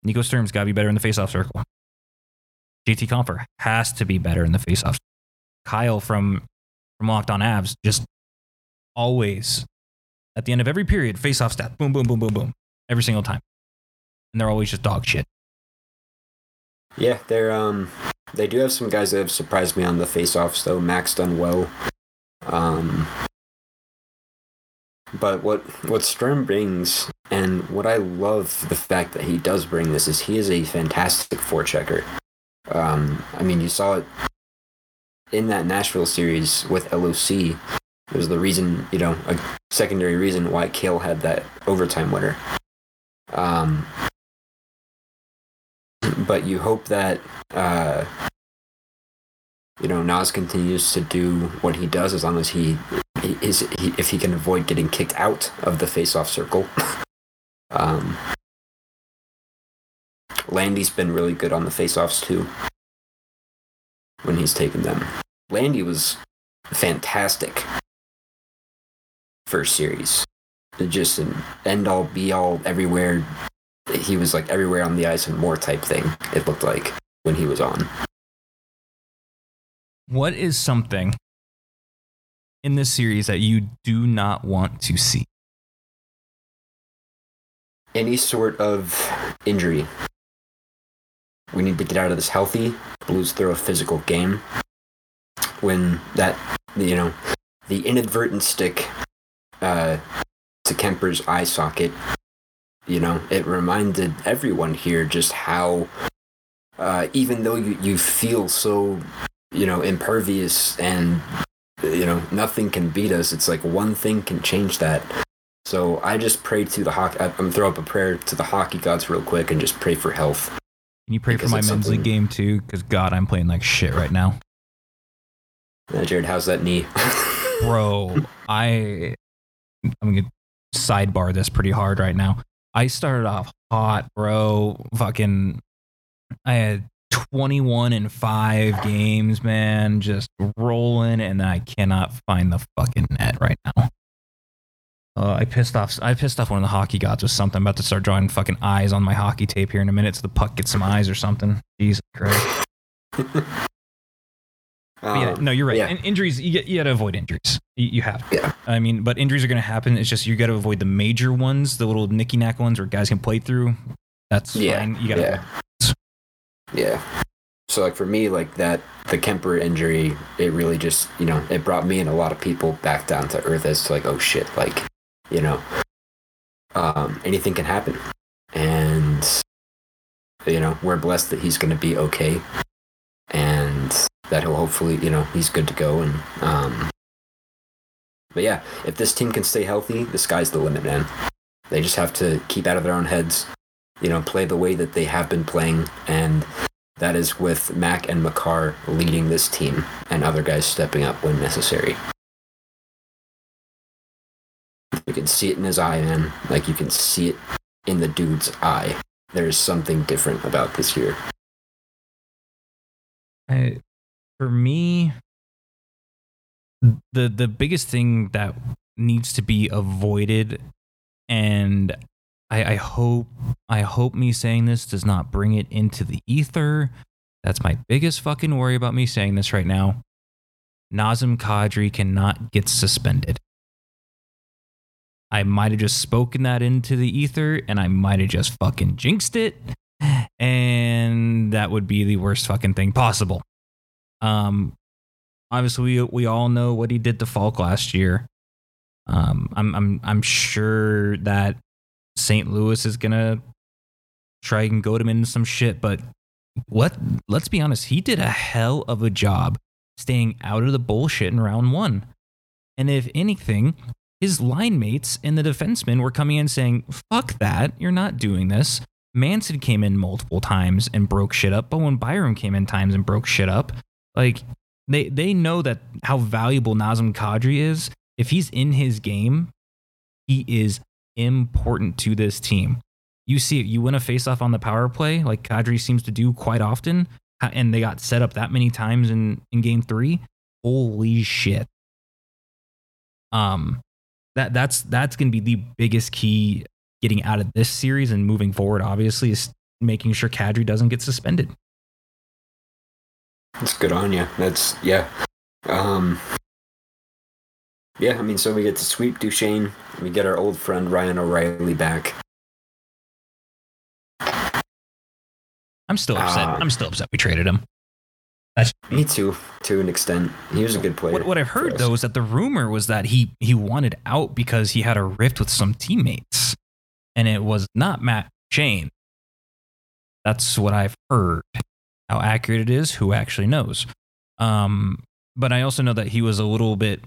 Nico Sturm's got to be better in the faceoff circle. JT Kuemper has to be better in the faceoff. Kyle from Locked On Avs just always at the end of every period faceoff stat, boom, boom, boom, boom, boom, every single time, and they're always just dog shit. Yeah, they do have some guys that have surprised me on the faceoffs though. Mac's done well, but what Sturm brings and what I love the fact that he does bring this is he is a fantastic forechecker. I mean, you saw it in that Nashville series with LOC. It was the reason, you know, a secondary reason why Cale had that overtime winner. But you hope that, you know, Naz continues to do what he does as long as if he can avoid getting kicked out of the face-off circle. Landy's been really good on the face-offs too when he's taken them. Landy was fantastic first series. Just an end-all, be-all, everywhere. He was like everywhere on the ice and more type thing, it looked like, when he was on. What is something in this series that you do not want to see? Any sort of injury. We need to get out of this healthy. Blues throw a physical game. When that, you know, the inadvertent stick to Kemper's eye socket, you know, it reminded everyone here just how, even though you feel so, you know, impervious and, you know, nothing can beat us, it's like one thing can change that. So I just pray to the hockey. I'm gonna throw up a prayer to the hockey gods real quick and just pray for health. Can you pray for my men's league game too? Because God, I'm playing like shit right now. Yeah, Jared, how's that knee? Bro, I'm gonna sidebar this pretty hard right now. I started off hot, bro. Fucking, I had 21 in 5 games, man, just rolling, and I cannot find the fucking net right now. I pissed off one of the hockey gods with something. I'm about to start drawing fucking eyes on my hockey tape here in a minute, so the puck gets some eyes or something. Jesus Christ. Yeah, no, you're right. Yeah. And injuries, you got to avoid injuries. You have to. Yeah. I mean, but injuries are going to happen. It's just you got to avoid the major ones, the little knicky-knack ones where guys can play through. That's fine. You got to. Yeah. So, like, for me, like, the Kuemper injury, it really just, you know, it brought me and a lot of people back down to earth as to, like, oh, shit, like, you know, anything can happen. And, you know, we're blessed that he's going to be okay. And that he'll hopefully, you know, he's good to go. And, but yeah, if this team can stay healthy, the sky's the limit, man. They just have to keep out of their own heads, you know, play the way that they have been playing. And that is with Mac and Makar leading this team and other guys stepping up when necessary. You can see it in his eye, man. Like, you can see it in the dude's eye. There's something different about this year. For me, the biggest thing that needs to be avoided, and I hope me saying this does not bring it into the ether. That's my biggest fucking worry about me saying this right now. Nazem Kadri cannot get suspended. I might have just spoken that into the ether, and I might have just fucking jinxed it. And that would be the worst fucking thing possible. Obviously, we all know what he did to Faulk last year. I'm sure that St. Louis is gonna try and goad him into some shit, but let's be honest, he did a hell of a job staying out of the bullshit in round one. And if anything, his line mates and the defensemen were coming in saying, fuck that, you're not doing this. Manson came in multiple times and broke shit up. Bowen Byram came in times and broke shit up. Like, they know that how valuable Nazem Kadri is. If he's in his game, he is important to this team. You see it. You win a face-off on the power play, like Kadri seems to do quite often, and they got set up that many times in game three. Holy shit. That's going to be the biggest key getting out of this series and moving forward, obviously, is making sure Kadri doesn't get suspended. That's good on you. That's, yeah. Yeah, I mean, so we get to sweep Duchene. We get our old friend Ryan O'Reilly back. I'm still upset. We traded him. Me too, to an extent. He was a good player. What I've heard, though, is that the rumor was that he wanted out because he had a rift with some teammates, and it was not Matt Duchene. That's what I've heard. How accurate it is, who actually knows? But I also know that he was a little bit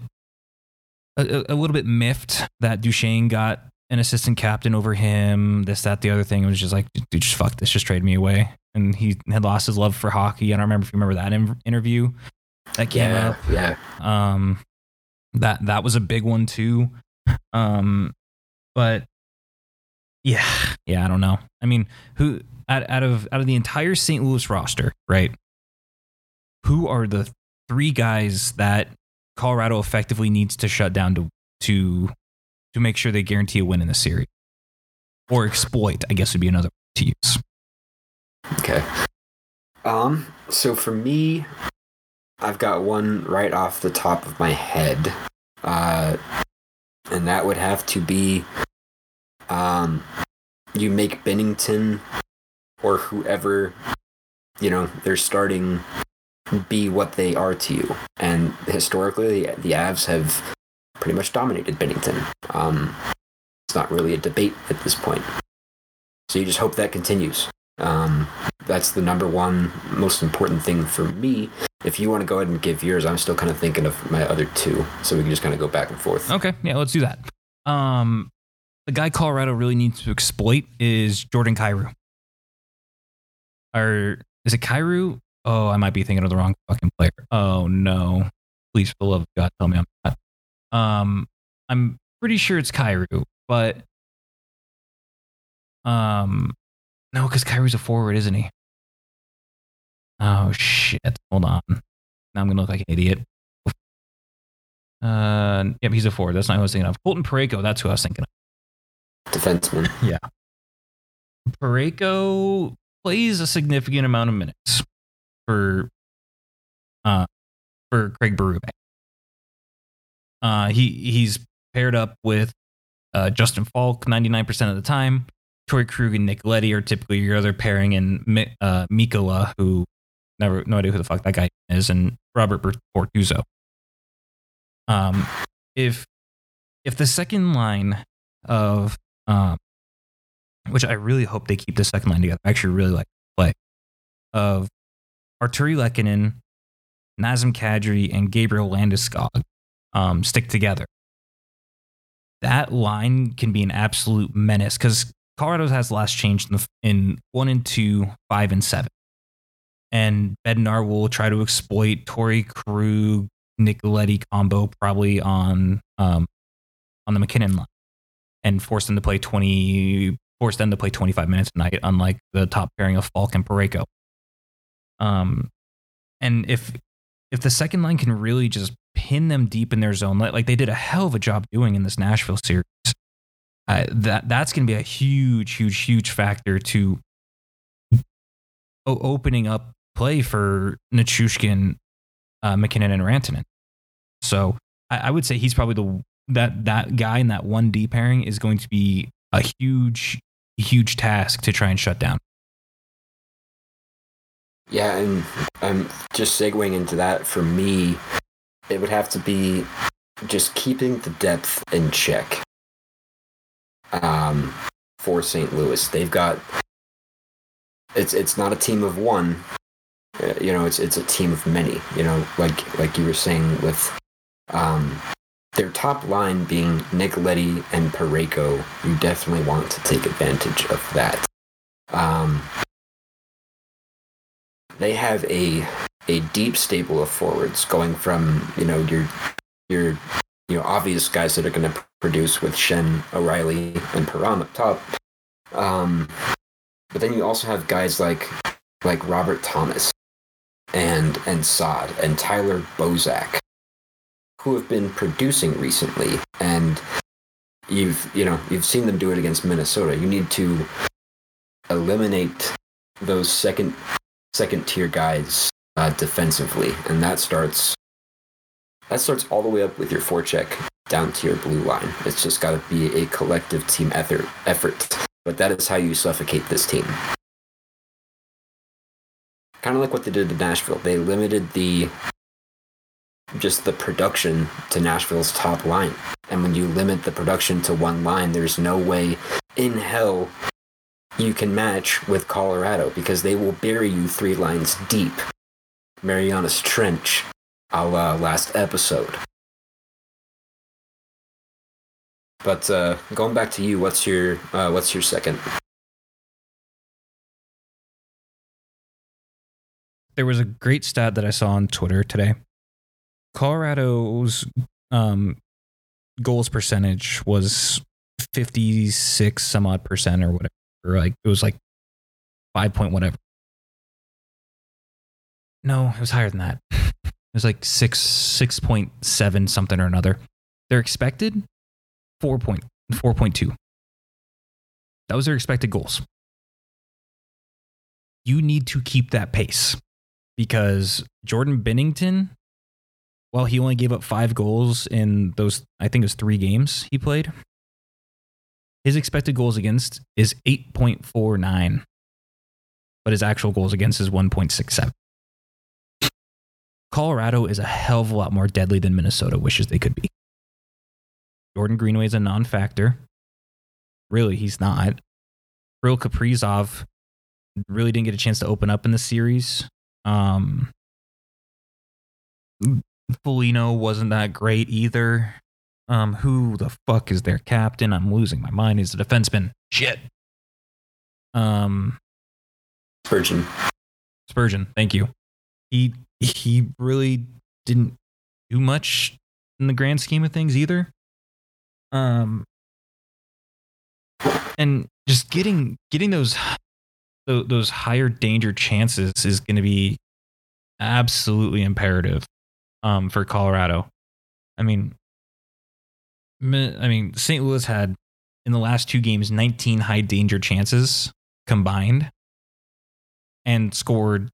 miffed that Duchene got an assistant captain over him, this, that, the other thing. It was just like, dude, just fuck this, just trade me away. And he had lost his love for hockey. I don't remember if you remember that interview that came up. Yeah. That was a big one too. But yeah, I don't know. I mean, who out of the entire St. Louis roster, right? Who are the three guys that Colorado effectively needs to shut down to make sure they guarantee a win in the series, or exploit, I guess would be another word to use. Okay. So for me, I've got one right off the top of my head, and that would have to be, you make Binnington or whoever, you know, they're starting be what they are to you. And historically, the Avs have pretty much dominated Binnington. It's not really a debate at this point. So you just hope that continues. That's the number one most important thing for me. If you want to go ahead and give yours, I'm still kind of thinking of my other two, so we can just kind of go back and forth. Okay, yeah, let's do that. The guy Colorado really needs to exploit is Jordan Kyrou. Or is it Kyrou? Oh, I might be thinking of the wrong fucking player. Oh no! Please, for the love of God, tell me I'm not. I'm pretty sure it's Kyrou, but no, because Kyrou's a forward, isn't he? Oh shit! Hold on. Now I'm gonna look like an idiot. Yep, he's a forward. That's not who I was thinking of. Colton Parayko, that's who I was thinking of. Defenseman. Yeah. Parayko plays a significant amount of minutes for Craig Berube. He's paired up with Justin Faulk 99% of the time. Torey Krug and Nicoletti are typically your other pairing, and Mikola, who no idea who the fuck that guy is, and Robert Bortuzzo. If the second line of which I really hope they keep the second line together. I actually really like the play of Artturi Lehkonen, Nazem Kadri, and Gabriel Landeskog stick together. That line can be an absolute menace because Colorado has last changed in 1 and 2, 5 and 7. And Bednar will try to exploit Torey Krug, Nicoletti combo probably on the MacKinnon line and force them to play 25 minutes a night, unlike the top pairing of Faulk and Parayko. And if the second line can really just pin them deep in their zone, like they did a hell of a job doing in this Nashville series, that's going to be a huge factor to opening up play for Nichushkin, MacKinnon, and Rantanen. So I would say he's probably that guy in that 1D pairing is going to be a huge task to try and shut down. Yeah, and I'm just segueing into that. For me, it would have to be just keeping the depth in check for St. Louis. They've got... It's not a team of one. It's a team of many. Like you were saying with their top line being Nicoletti and Parayko, you definitely want to take advantage of that. They have a deep stable of forwards going from your obvious guys that are going to produce with Shen, O'Reilly, and Perron up top. But then you also have guys like Robert Thomas and Saad and Tyler Bozak, who have been producing recently, and you've seen them do it against Minnesota. You need to eliminate those second tier guys defensively, and that starts all the way up with your forecheck down to your blue line. It's just got to be a collective team effort. But that is how you suffocate this team. Kind of like what they did to Nashville. They limited the production to Nashville's top line. And when you limit the production to one line, there's no way in hell you can match with Colorado, because they will bury you three lines deep. Mariana's Trench, a la last episode. But going back to you, what's your second? There was a great stat that I saw on Twitter today. Colorado's goals percentage was 56 some odd percent or whatever. Like it was like 5 point whatever. No, it was higher than that. It was like 6.7 something or another. They're expected 4.2. That was their expected goals. You need to keep that pace, because Jordan Binnington, while he only gave up 5 goals in those, I think it was 3 games he played, his expected goals against is 8.49, but his actual goals against is 1.67. Colorado is a hell of a lot more deadly than Minnesota wishes they could be. Jordan Greenway is a non-factor. Really, he's not. Kirill Kaprizov really didn't get a chance to open up in the series. Foligno wasn't that great either. Who the fuck is their captain? I'm losing my mind. He's a defenseman. Shit. Spurgeon. Thank you. He really didn't do much in the grand scheme of things either. And just getting those higher danger chances is going to be absolutely imperative for Colorado. I mean, St. Louis had in the last two games 19 high danger chances combined, and scored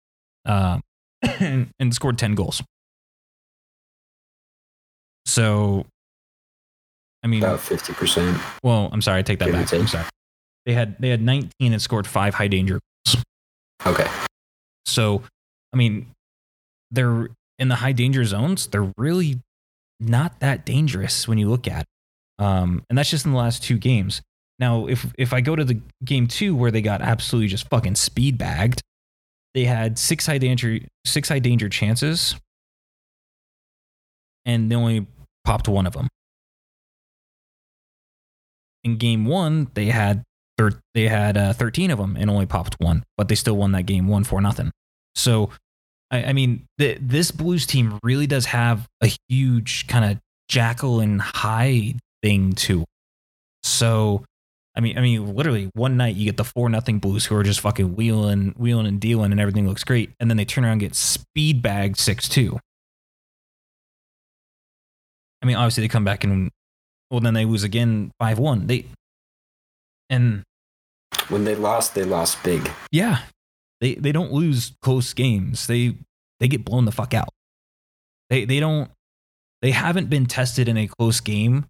and scored 10 goals. So, I mean, about 50%. Well, I'm sorry, I take that back. I'm sorry. They had 19 and scored 5 high danger goals. Okay. So, I mean, they're in the high danger zones. They're really not that dangerous when you look at it. And that's just in the last two games. Now, if I go to the game two where they got absolutely just fucking speed bagged, they had six high danger chances, and they only popped one of them. In game one, they had 13 of them and only popped one, but they still won that game 1-0. So, this Blues team really does have a huge kind of Jackal and Hyde thing to it. So, I mean, literally one night you get the 4-0 Blues who are just fucking wheeling and dealing, and everything looks great, and then they turn around and get speed bagged 6-2. I mean, obviously they come back and then they lose again 5-1. When they lost big. Yeah. They don't lose close games. They get blown the fuck out. They haven't been tested in a close game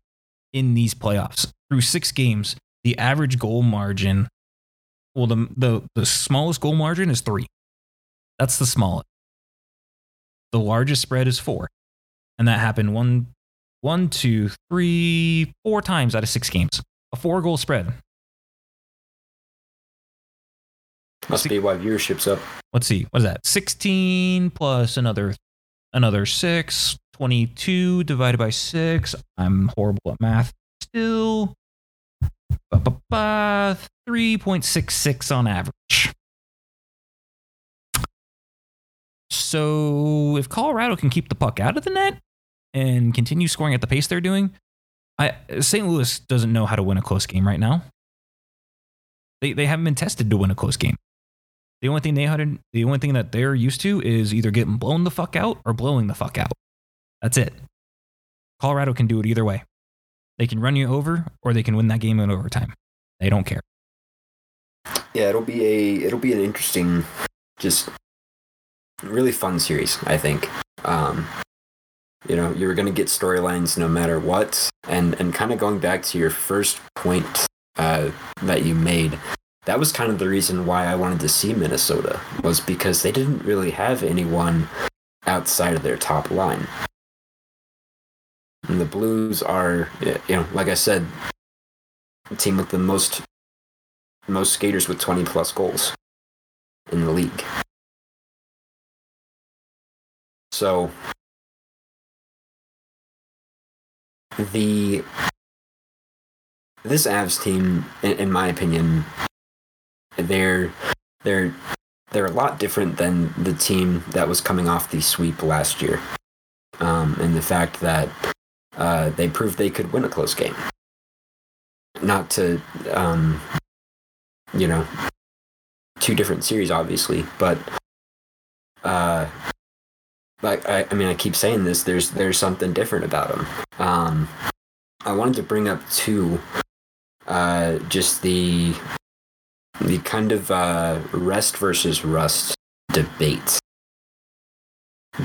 in these playoffs. Through 6 games, the average goal margin, well, the smallest goal margin is 3. That's the smallest. The largest spread is 4. And that happened 4 times out of 6 games. A 4-goal spread. Must be why viewership's up. Let's see. What is that? 16 plus another 6. 22 divided by 6. I'm horrible at math. Still 3.66 on average. So if Colorado can keep the puck out of the net and continue scoring at the pace they're doing, St. Louis doesn't know how to win a close game right now. They haven't been tested to win a close game. The only thing that they're used to is either getting blown the fuck out or blowing the fuck out. That's it. Colorado can do it either way. They can run you over, or they can win that game in overtime. They don't care. Yeah, it'll be an interesting, just really fun series, I think. You're going to get storylines no matter what, and kind of going back to your first point that you made. That was kind of the reason why I wanted to see Minnesota, was because they didn't really have anyone outside of their top line. And the Blues are, like I said, a team with the most skaters with 20 plus goals in the league. So this Avs team, in my opinion, they're a lot different than the team that was coming off the sweep last year, and the fact that they proved they could win a close game. Not to, two different series, obviously, but I keep saying this. There's something different about them. I wanted to bring up too, just the kind of rest versus rust debate,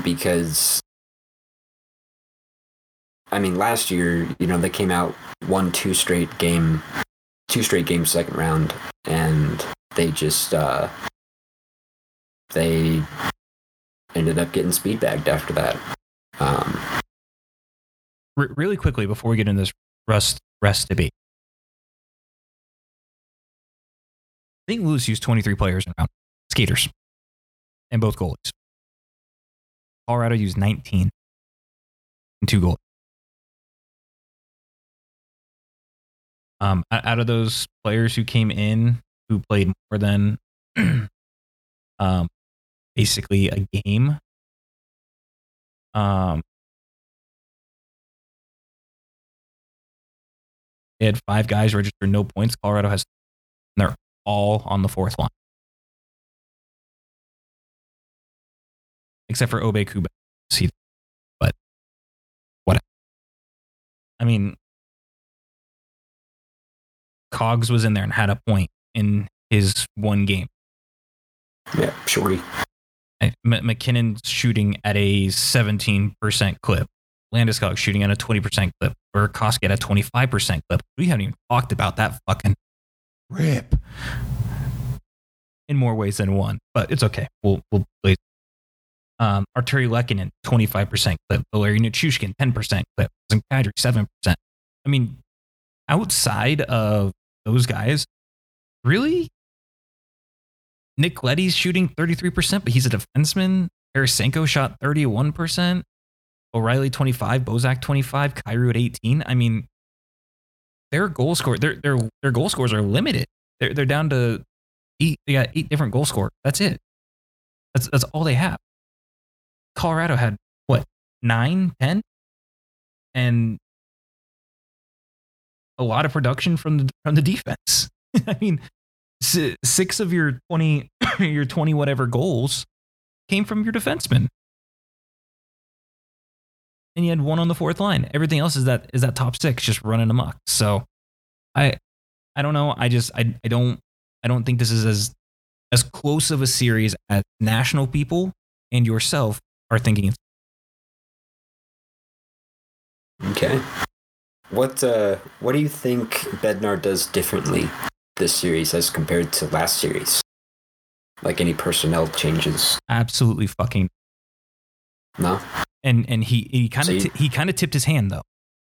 because last year, they came out won 2 straight games second round, and they just they ended up getting speed bagged after that. Really quickly before we get into this rest debate. I think Louis used 23 players in round. Skaters. And both goalies. Colorado used 19 and 2 goalies. Out of those players who came in, who played more than basically a game, they had 5 guys register no points. Colorado has 3, and they're all on the 4th line. Except for Obey Kuba. But whatever. I mean, Cogs was in there and had a point in his one game. Yeah, shorty. MacKinnon's shooting at a 17% clip. Landeskog shooting at a 20% clip. Burakovsky at a 25% clip. We haven't even talked about that fucking rip in more ways than one, but it's okay. We'll play. Artturi Lehkonen 25% clip. Valeri Nichushkin 10% clip. Nazem Kadri 7%. I mean, outside of those guys, really, Nick Leddy's shooting 33%, but he's a defenseman. Tarasenko shot 31%. O'Reilly 25%. Bozak 25%. Kyrou at 18%. I mean, their goal scores are limited. They're down to 8. They got 8 different goal scorers. That's it. That's all they have. Colorado had what, 9, 10, and a lot of production from the defense. I mean, 6 of your 20 whatever goals came from your defensemen, and you had 1 on the fourth line. Everything else is that top 6 just running amok. So I don't know. I don't think this is as close of a series as national people and yourself are thinking. Okay, what do you think Bednar does differently this series as compared to last series? Like, any personnel changes? Absolutely fucking no. And he kind of tipped his hand, though.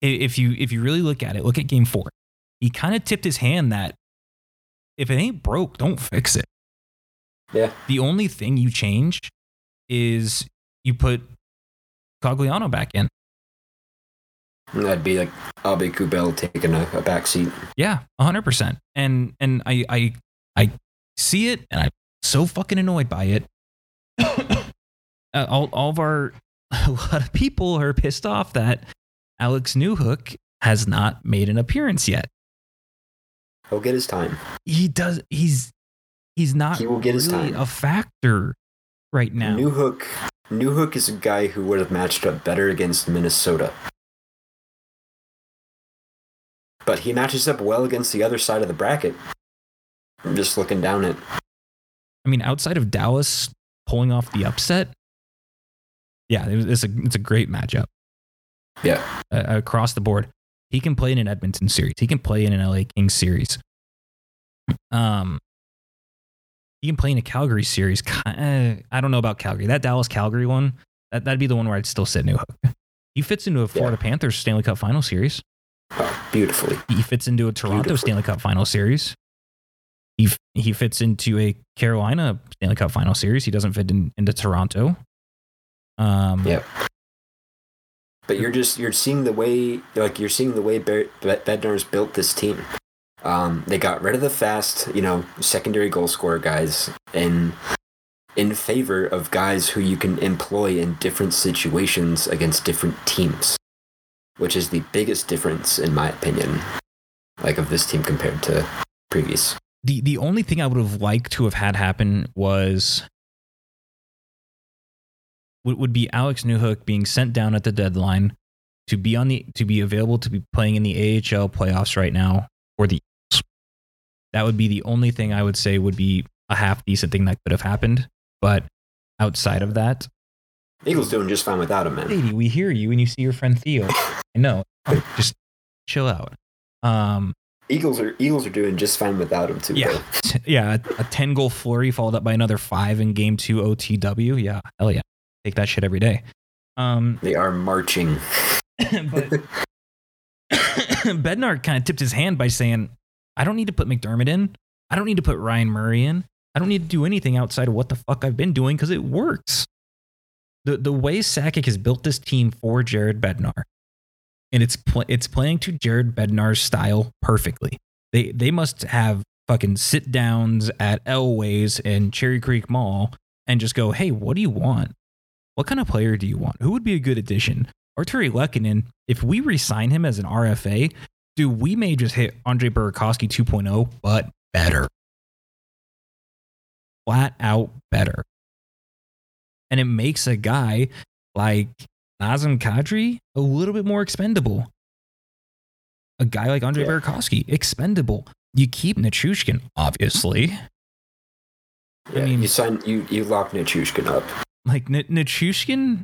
If you really look at it, look at game 4. He kind of tipped his hand that if it ain't broke, don't fix it. Yeah. The only thing you change is you put Cogliano back in. That'd be like Abe Kubel taking a backseat. Yeah, 100%. And I see it, and I'm so fucking annoyed by it. A lot of people are pissed off that Alex Newhook has not made an appearance yet. He'll get his time. He does. He's not. He will get his time. A factor right now. Newhook is a guy who would have matched up better against Minnesota. But he matches up well against the other side of the bracket. I'm just looking down at... I mean, outside of Dallas pulling off the upset, yeah, it's a great matchup. Yeah. Across the board. He can play in an Edmonton series. He can play in an LA Kings series. He can play in a Calgary series. I don't know about Calgary. That Dallas-Calgary one, that'd be the one where I'd still sit Newhook. He fits into a Florida Panthers Stanley Cup Final Series. Oh, beautifully. He fits into a Toronto Stanley Cup Final Series. He fits into a Carolina Stanley Cup Final Series. He doesn't fit into Toronto. Yeah. But you're seeing the way Bednar's built this team. They got rid of the fast, secondary goal scorer guys, and in favor of guys who you can employ in different situations against different teams, which is the biggest difference, in my opinion, like, of this team compared to previous. The only thing I would have liked to have had happen would be Alex Newhook being sent down at the deadline to be available to be playing in the AHL playoffs right now for the Eagles. That would be the only thing I would say would be a half decent thing that could have happened. But outside of that, Eagles doing just fine without him, man. Lady, we hear you, and you see your friend Theo. I know. Just chill out. Eagles are doing just fine without him, too. Yeah, though. Yeah. A 10-goal flurry followed up by another 5 in Game 2 OTW. Yeah, hell yeah. Take that shit every day. They are marching. But Bednar kind of tipped his hand by saying, I don't need to put McDermott in. I don't need to put Ryan Murray in. I don't need to do anything outside of what the fuck I've been doing because it works. The way Sakic has built this team for Jared Bednar, and it's playing to Jared Bednar's style perfectly. They must have fucking sit downs at Elway's and Cherry Creek Mall and just go, hey, what do you want? What kind of player do you want? Who would be a good addition? Artturi Lehkonen, if we re-sign him as an RFA, dude, we may just hit Andre Burakovsky 2.0, but better. Flat out better. And it makes a guy like Nazem Kadri a little bit more expendable. a guy like Andre Burakovsky, expendable. You keep Nichushkin, obviously. Yeah, I mean, you lock Nichushkin up. Like Nichushkin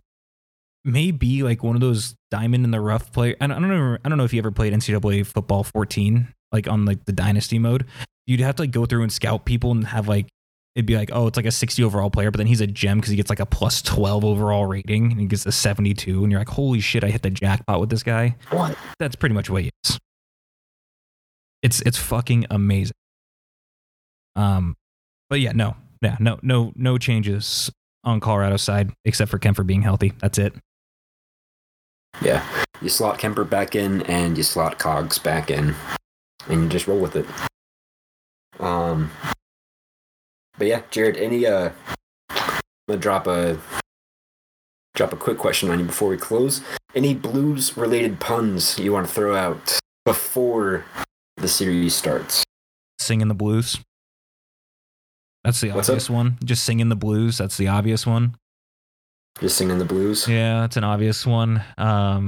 may be like one of those diamond in the rough players. I don't know if you ever played NCAA football 14, like on like the dynasty mode. You'd have to like go through and scout people and have like, it'd be like, oh, it's like a 60 overall player, but then he's a gem because he gets like a plus 12 overall rating and he gets a 72, and you're like, holy shit, I hit the jackpot with this guy. What? That's pretty much what he is. It's fucking amazing. But no changes on Colorado's side except for Kuemper being healthy. That's it. Yeah, you slot Kuemper back in and you slot Cogs back in, and you just roll with it. But yeah, Jared, any I'm gonna drop a quick question on you before we close. Any Blues related puns you want to throw out before the series starts? Singing the Blues. That's the obvious one. Just singing the blues. That's the obvious one. Just singing the blues. Yeah, that's an obvious one. I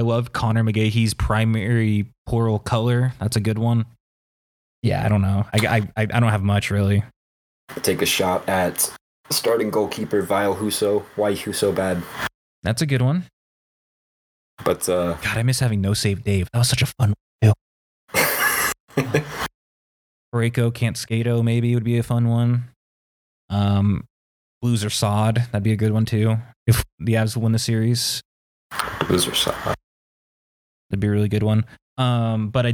love Connor McGahee's primary plural color. That's a good one. Yeah, I don't know. I don't have much really. I take a shot at starting goalkeeper Vile Husso. Why Husso bad? That's a good one. But God, I miss having No Save Dave. That was such a fun one too. Pareko can't skato maybe would be a fun one. Blues or Sod, that'd be a good one too. If the Avs win the series, Blues or Sod, that'd be a really good one. But I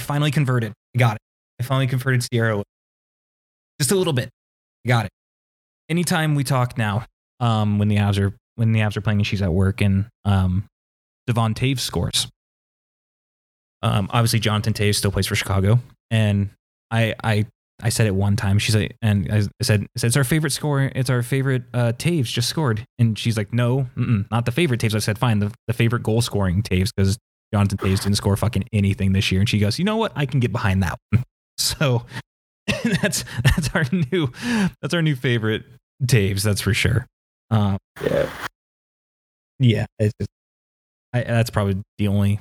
finally converted. I got it. I finally converted Sierra just a little bit. I got it. Anytime we talk now, when the Avs are playing and she's at work, and Devon Toews scores. Obviously Jonathan Toews still plays for Chicago. And I said it one time. She's like, and I said it's our favorite score. It's our favorite Toews just scored. And she's like, no, not the favorite Toews. I said, fine, the favorite goal scoring Toews, because Jonathan Toews didn't score fucking anything this year. And she goes, you know what? I can get behind that one. So that's our new favorite Toews. That's for sure. Yeah. It's just, that's probably the only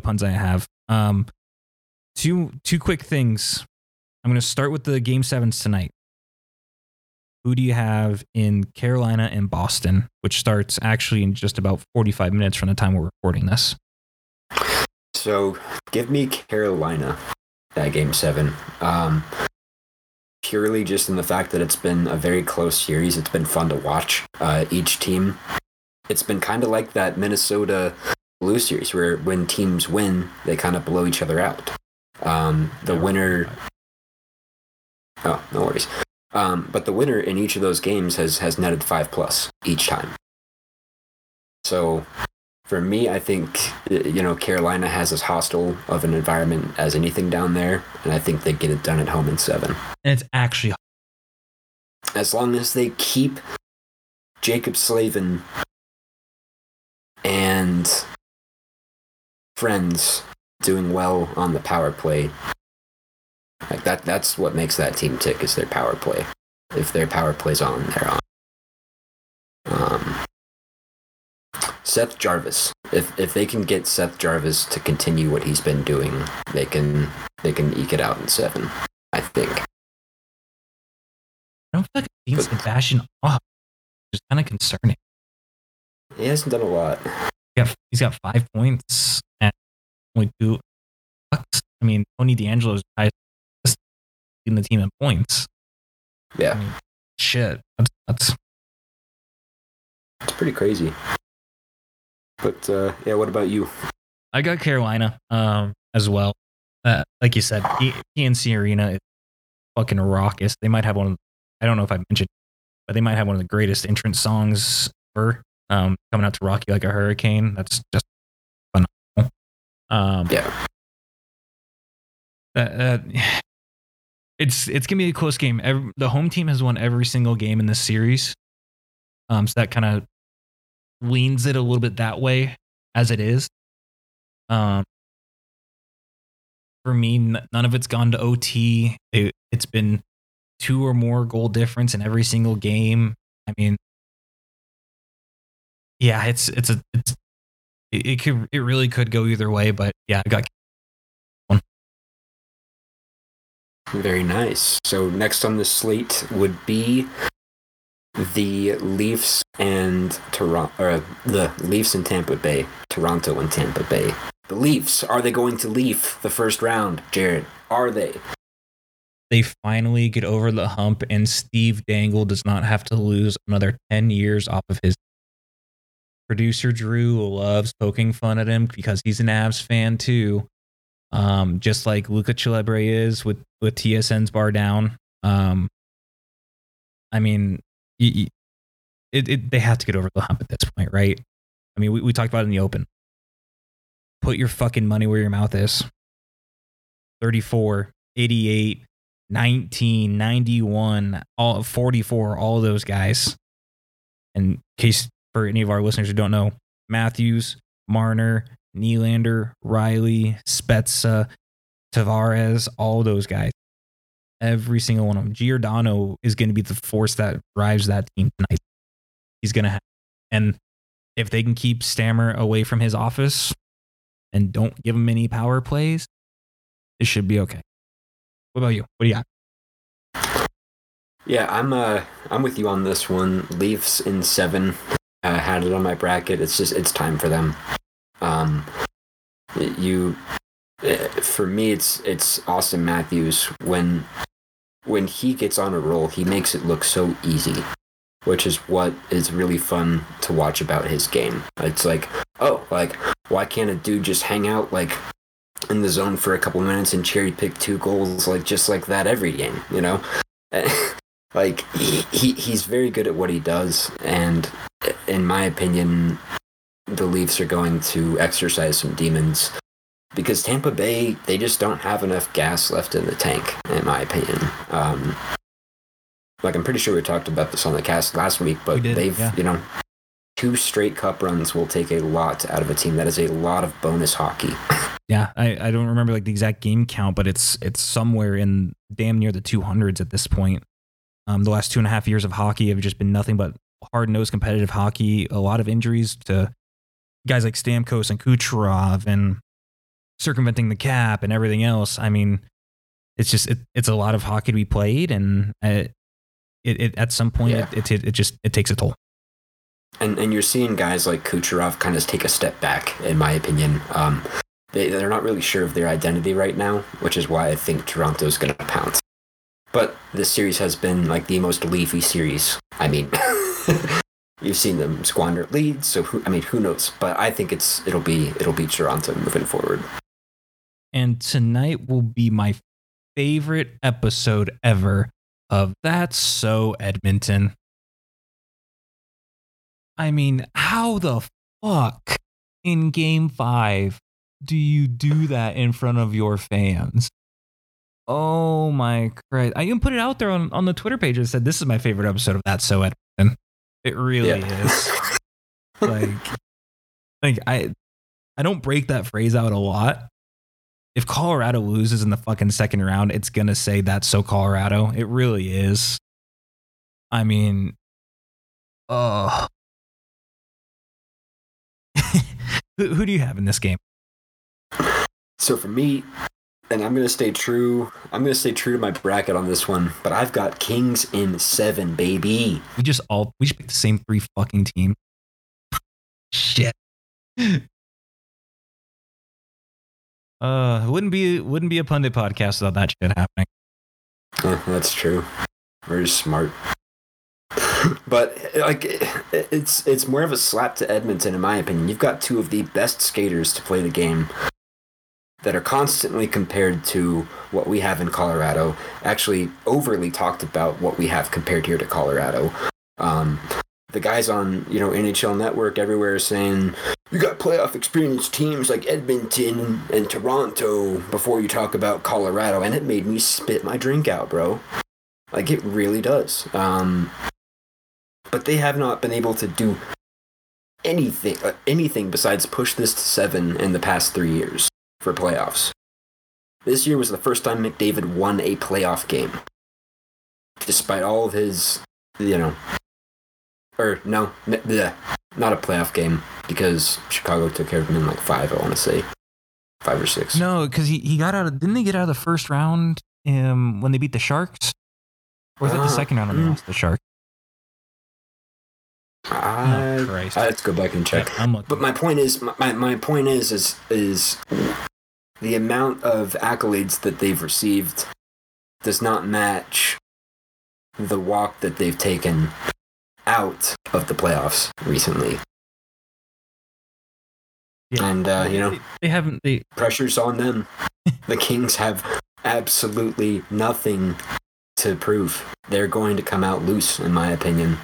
puns I have. Two quick things. I'm going to start with the Game 7s tonight. Who do you have in Carolina and Boston, which starts actually in just about 45 minutes from the time we're recording this? So give me Carolina, that Game 7. Purely just in the fact that it's been a very close series. It's been fun to watch each team. It's been kind of like that Minnesota Blue series where when teams win, they kind of blow each other out. No worries. But the winner in each of those games has netted 5+ each time. So for me, I think, Carolina has as hostile of an environment as anything down there, and I think they get it done at home in 7. And it's actually, as long as they keep Jacob Slavin and Friends doing well on the power play, like that's what makes that team tick, is their power play. If their power play's on, they're on. Seth Jarvis, if they can get Seth Jarvis to continue what he's been doing, they can eke it out in 7, I think. I don't feel like I've seen Sebastian off, which is kind of concerning. He hasn't done a lot. He's got 5 points and only 2 pucks. I mean, Tony D'Angelo's highest in the team in points. Yeah. I mean, shit. That's pretty crazy. But, yeah, what about you? I got Carolina as well. Like you said, PNC Arena is fucking raucous. They might have I don't know if I mentioned, but they might have one of the greatest entrance songs ever. Coming out to rock you like a hurricane. That's just phenomenal. It's gonna be a close game. The home team has won every single game in this series, so that kind of leans it a little bit that way as it is. For me, none of it's gone to OT. It's been 2 or more goal difference in every single game. I mean. Yeah, it's It really could go either way, but yeah, I got one. Very nice. So next on the slate would be the Leafs and Tampa Bay, Toronto and Tampa Bay. The Leafs, are they going to leaf the first round, Jared? Are they? They finally get over the hump, and Steve Dangle does not have to lose another 10 years off of his. Producer Drew loves poking fun at him because he's an Avs fan too, just like Luca Celebre is with TSN's Bar Down. I mean, they have to get over the hump at this point, right? I mean, we talked about it in the open. Put your fucking money where your mouth is. 34, 88, 19, 91, all 44, all those guys. In case for any of our listeners who don't know, Matthews, Marner, Nylander, Riley, Spezza, Tavares, all those guys. Every single one of them. Giordano is going to be the force that drives that team tonight. He's going to have. And if they can keep Stammer away from his office and don't give him any power plays, it should be okay. What about you? What do you got? Yeah, I'm with you on this one. Leafs in 7. I had it on my bracket. It's time for them. For me, it's Austin Matthews. When he gets on a roll, he makes it look so easy, which is what is really fun to watch about his game. It's like, why can't a dude just hang out in the zone for a couple minutes and cherry pick 2 goals just like that every game, you know? He's very good at what he does, and in my opinion, the Leafs are going to exercise some demons. Because Tampa Bay, they just don't have enough gas left in the tank, in my opinion. I'm pretty sure we talked about this on the cast last week, but they've 2 straight cup runs will take a lot out of a team. That is a lot of bonus hockey. Yeah, I don't remember the exact game count, but it's somewhere in damn near the 200s at this point. The last 2.5 years of hockey have just been nothing but hard-nosed competitive hockey. A lot of injuries to guys like Stamkos and Kucherov and circumventing the cap and everything else. I mean, it's just it's a lot of hockey to be played, and it at some point it takes a toll. And you're seeing guys like Kucherov kind of take a step back, in my opinion. They're not really sure of their identity right now, which is why I think Toronto's going to pounce. But this series has been the most leafy series. I mean, you've seen them squander leads, so who knows? But I think it'll be Toronto moving forward. And tonight will be my favorite episode ever of That's So Edmonton. I mean, how the fuck in Game 5 do you do that in front of your fans? Oh my Christ. I even put it out there on the Twitter page and said, this is my favorite episode of That's So Edmonton. It really is. I don't break that phrase out a lot. If Colorado loses in the fucking second round, it's going to say That's So Colorado. It really is. I mean, who do you have in this game? So for me, and I'm going to stay true to my bracket on this one, but I've got Kings in 7, baby. We should pick the same 3 fucking team. Shit. Wouldn't be a pundit podcast without that shit happening. That's true. Very smart. But it's more of a slap to Edmonton, in my opinion. You've got 2 of the best skaters to play the game that are constantly compared to what we have in Colorado, actually overly talked about what we have compared here to Colorado. The guys on, NHL Network everywhere are saying, you got playoff experience teams like Edmonton and Toronto before you talk about Colorado, and it made me spit my drink out, bro. It really does. But they have not been able to do anything besides push this to 7 in the past 3 years. For playoffs. This year was the first time McDavid won a playoff game. Despite all of his, not a playoff game because Chicago took care of him in like five, I want to say. 5 or 6. No, because he got out of... Didn't they get out of the first round when they beat the Sharks? Or was it the second round when they lost the Sharks? I have to go back and check. Yeah, but my point is, my point is the amount of accolades that they've received does not match the walk that they've taken out of the playoffs recently. Yeah. And they haven't. Pressure's on them. The Kings have absolutely nothing to prove. They're going to come out loose, in my opinion.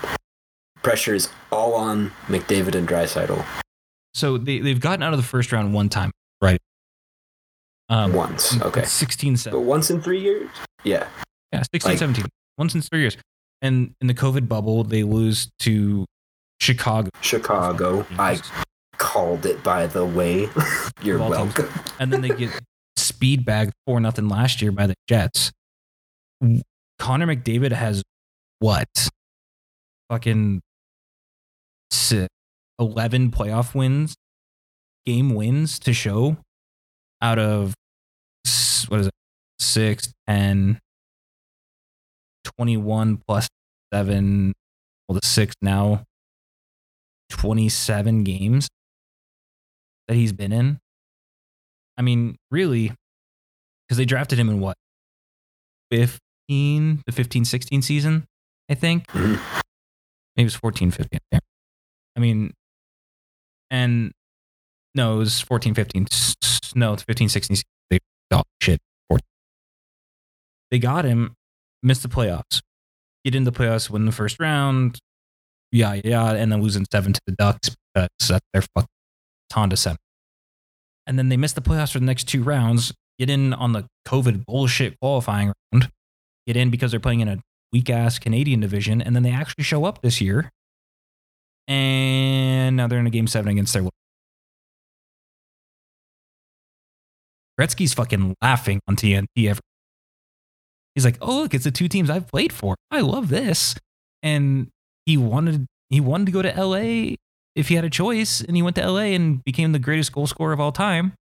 Pressure is all on McDavid and Draisaitl. So they've gotten out of the first round one time, right? Once, okay. 16-17. But once in 3 years? Yeah. Yeah, 16-17. Once in 3 years. And in the COVID bubble, they lose to Chicago. Chicago. I called it, by the way. You're welcome. And then they get speed bagged 4-0 last year by the Jets. Connor McDavid has what? Fucking 11 playoff wins, game wins to show out of, 6, 10, 21 plus 7, well, the 6 now, 27 games that he's been in. I mean, really, because they drafted him in what? 15, 16 season, I think. Maybe it was 14, 15. I mean, and no, it was 14, 15. No, it's 15, 16. They got 14. They got him, missed the playoffs. Get in the playoffs, win the first round. Yeah, and then losing 7 to the Ducks because that's their fucking Honda Center. And then they missed the playoffs for the next 2 rounds. Get in on the COVID bullshit qualifying round. Get in because they're playing in a weak-ass Canadian division, and then they actually show up this year, and now they're in a Game 7 against their... Gretzky's fucking laughing on TNT. He's like, oh, look, it's the 2 teams I've played for. I love this. And he wanted to go to LA if he had a choice, and he went to LA and became the greatest goal scorer of all time,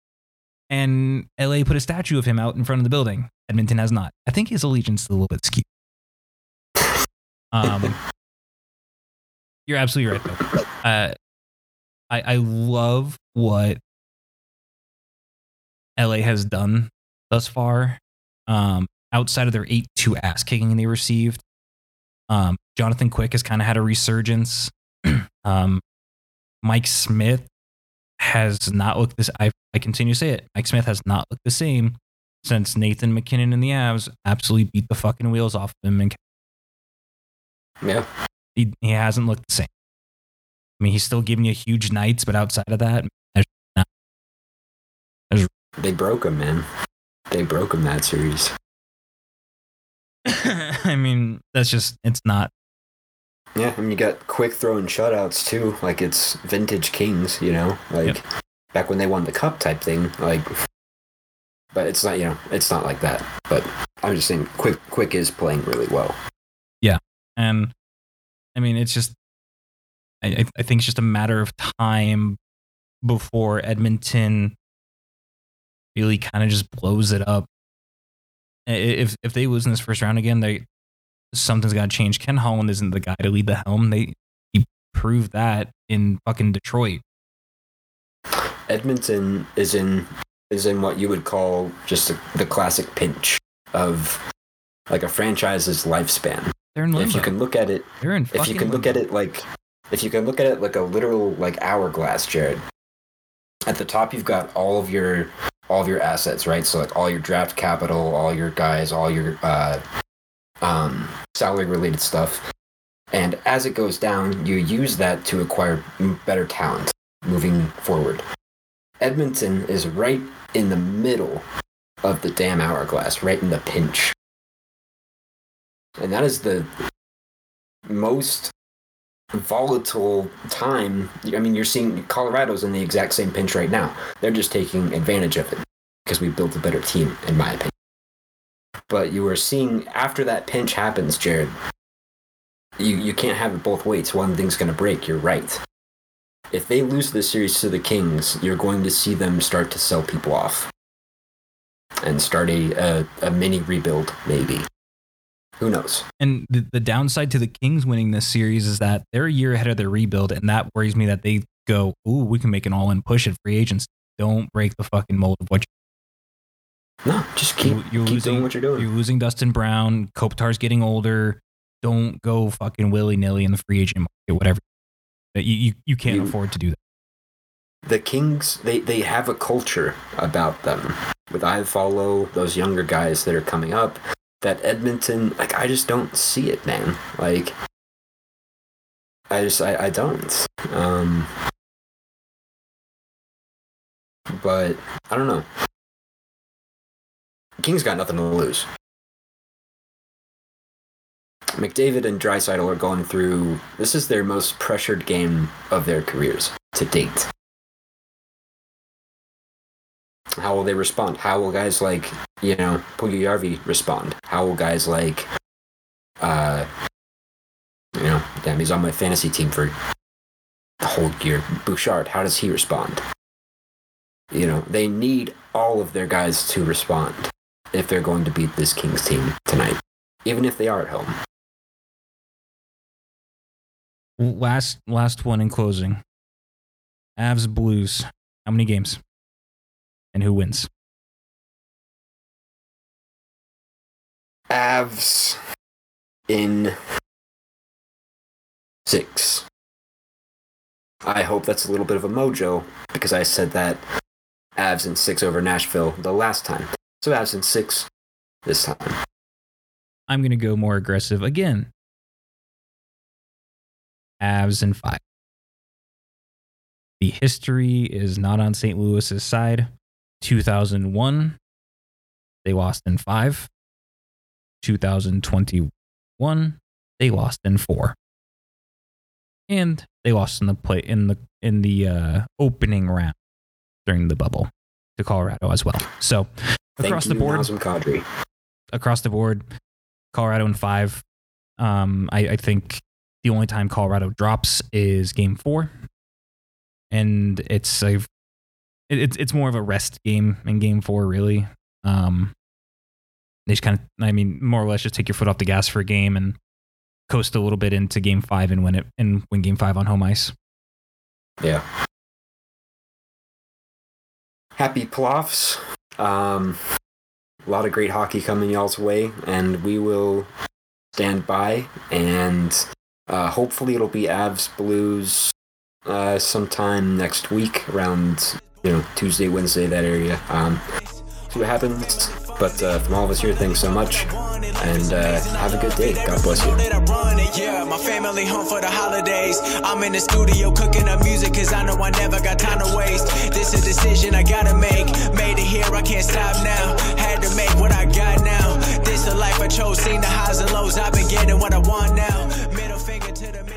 and LA put a statue of him out in front of the building. Edmonton has not. I think his allegiance is a little bit skewed. You're absolutely right, though. I love what LA has done thus far. Outside of their 8-2 ass kicking they received, Jonathan Quick has kind of had a resurgence. Mike Smith has not looked this. I continue to say it. Mike Smith has not looked the same since Nathan MacKinnon and the Avs absolutely beat the fucking wheels off of him. And yeah, he hasn't looked the same. I mean, he's still giving you huge nights, but outside of that, they broke him, man. They broke him that series. I mean, that's just, it's not. Yeah, I mean, you got quick throwing shutouts too. Like, it's vintage Kings, like back when they won the cup type thing. Like, but it's not, it's not like that. But I'm just saying, Quick is playing really well. Yeah. And I mean, it's just, I think it's just a matter of time before Edmonton really kind of just blows it up. If they lose in this first round again, something's got to change. Ken Holland isn't the guy to lead the helm. He proved that in fucking Detroit. Edmonton is in what you would call just the classic pinch of like a franchise's lifespan. They're in limbo. If you can look at it, like a literal like hourglass, Jared. At the top, you've got all of your assets, right? So like all your draft capital, all your guys, all your salary related stuff. And as it goes down, you use that to acquire better talent moving forward. Edmonton is right in the middle of the damn hourglass, right in the pinch. And that is the most volatile time. I mean, you're seeing Colorado's in the exact same pinch right now. They're just taking advantage of it because we built a better team, in my opinion. But you are seeing after that pinch happens, Jared, you can't have it both ways. One thing's going to break. You're right. If they lose this series to the Kings, you're going to see them start to sell people off and start a mini rebuild, maybe. Who knows? And the downside to the Kings winning this series is that they're a year ahead of their rebuild, and that worries me that they go, ooh, we can make an all-in push at free agency. Don't break the fucking mold of what you're doing. No, just keep doing what you're doing. You're losing Dustin Brown. Kopitar's getting older. Don't go fucking willy-nilly in the free agent market, whatever. You can't afford to do that. The Kings, they have a culture about them. With I follow those younger guys that are coming up, that Edmonton, like, I just don't see it, man. Like, I don't. But I don't know. Kings got nothing to lose. McDavid and Draisaitl are going through, this is their most pressured game of their careers to date. How will they respond? How will guys like, you know, Puljujarvi respond? How will guys like, you know, damn, he's on my fantasy team for the whole year. Bouchard, how does he respond? You know, they need all of their guys to respond if they're going to beat this Kings team tonight, even if they are at home. Last one in closing. Avs Blues. How many games? And who wins? Avs in 6. I hope that's a little bit of a mojo because I said that Avs in 6 over Nashville the last time. So Avs in 6 this time. I'm going to go more aggressive again. Avs in 5. The history is not on St. Louis's side. 2001, they lost in 5. 2021, they lost in 4. And they lost in the play in the opening round during the bubble to Colorado as well. So across the board, Nazem Kadri. Across the board, Colorado in 5. I think the only time Colorado drops is game 4, and it's more of a rest game in game 4, really. They just more or less just take your foot off the gas for a game and coast a little bit into game 5 and win game 5 on home ice. Yeah. Happy playoffs. A lot of great hockey coming y'all's way, and we will stand by, and hopefully it'll be Avs Blues sometime next week, around Tuesday, Wednesday, that area. See what happens. But from all of us here, thanks so much, and have a good day. God bless you. Yeah, my family home for the holidays. I'm in the studio cooking up music because I know I never got time to waste. This is a decision I gotta make. Made it here, I can't stop now. Had to make what I got now. This the life I chose, seen the highs and lows. I've been getting what I want now. Middle finger to the middle.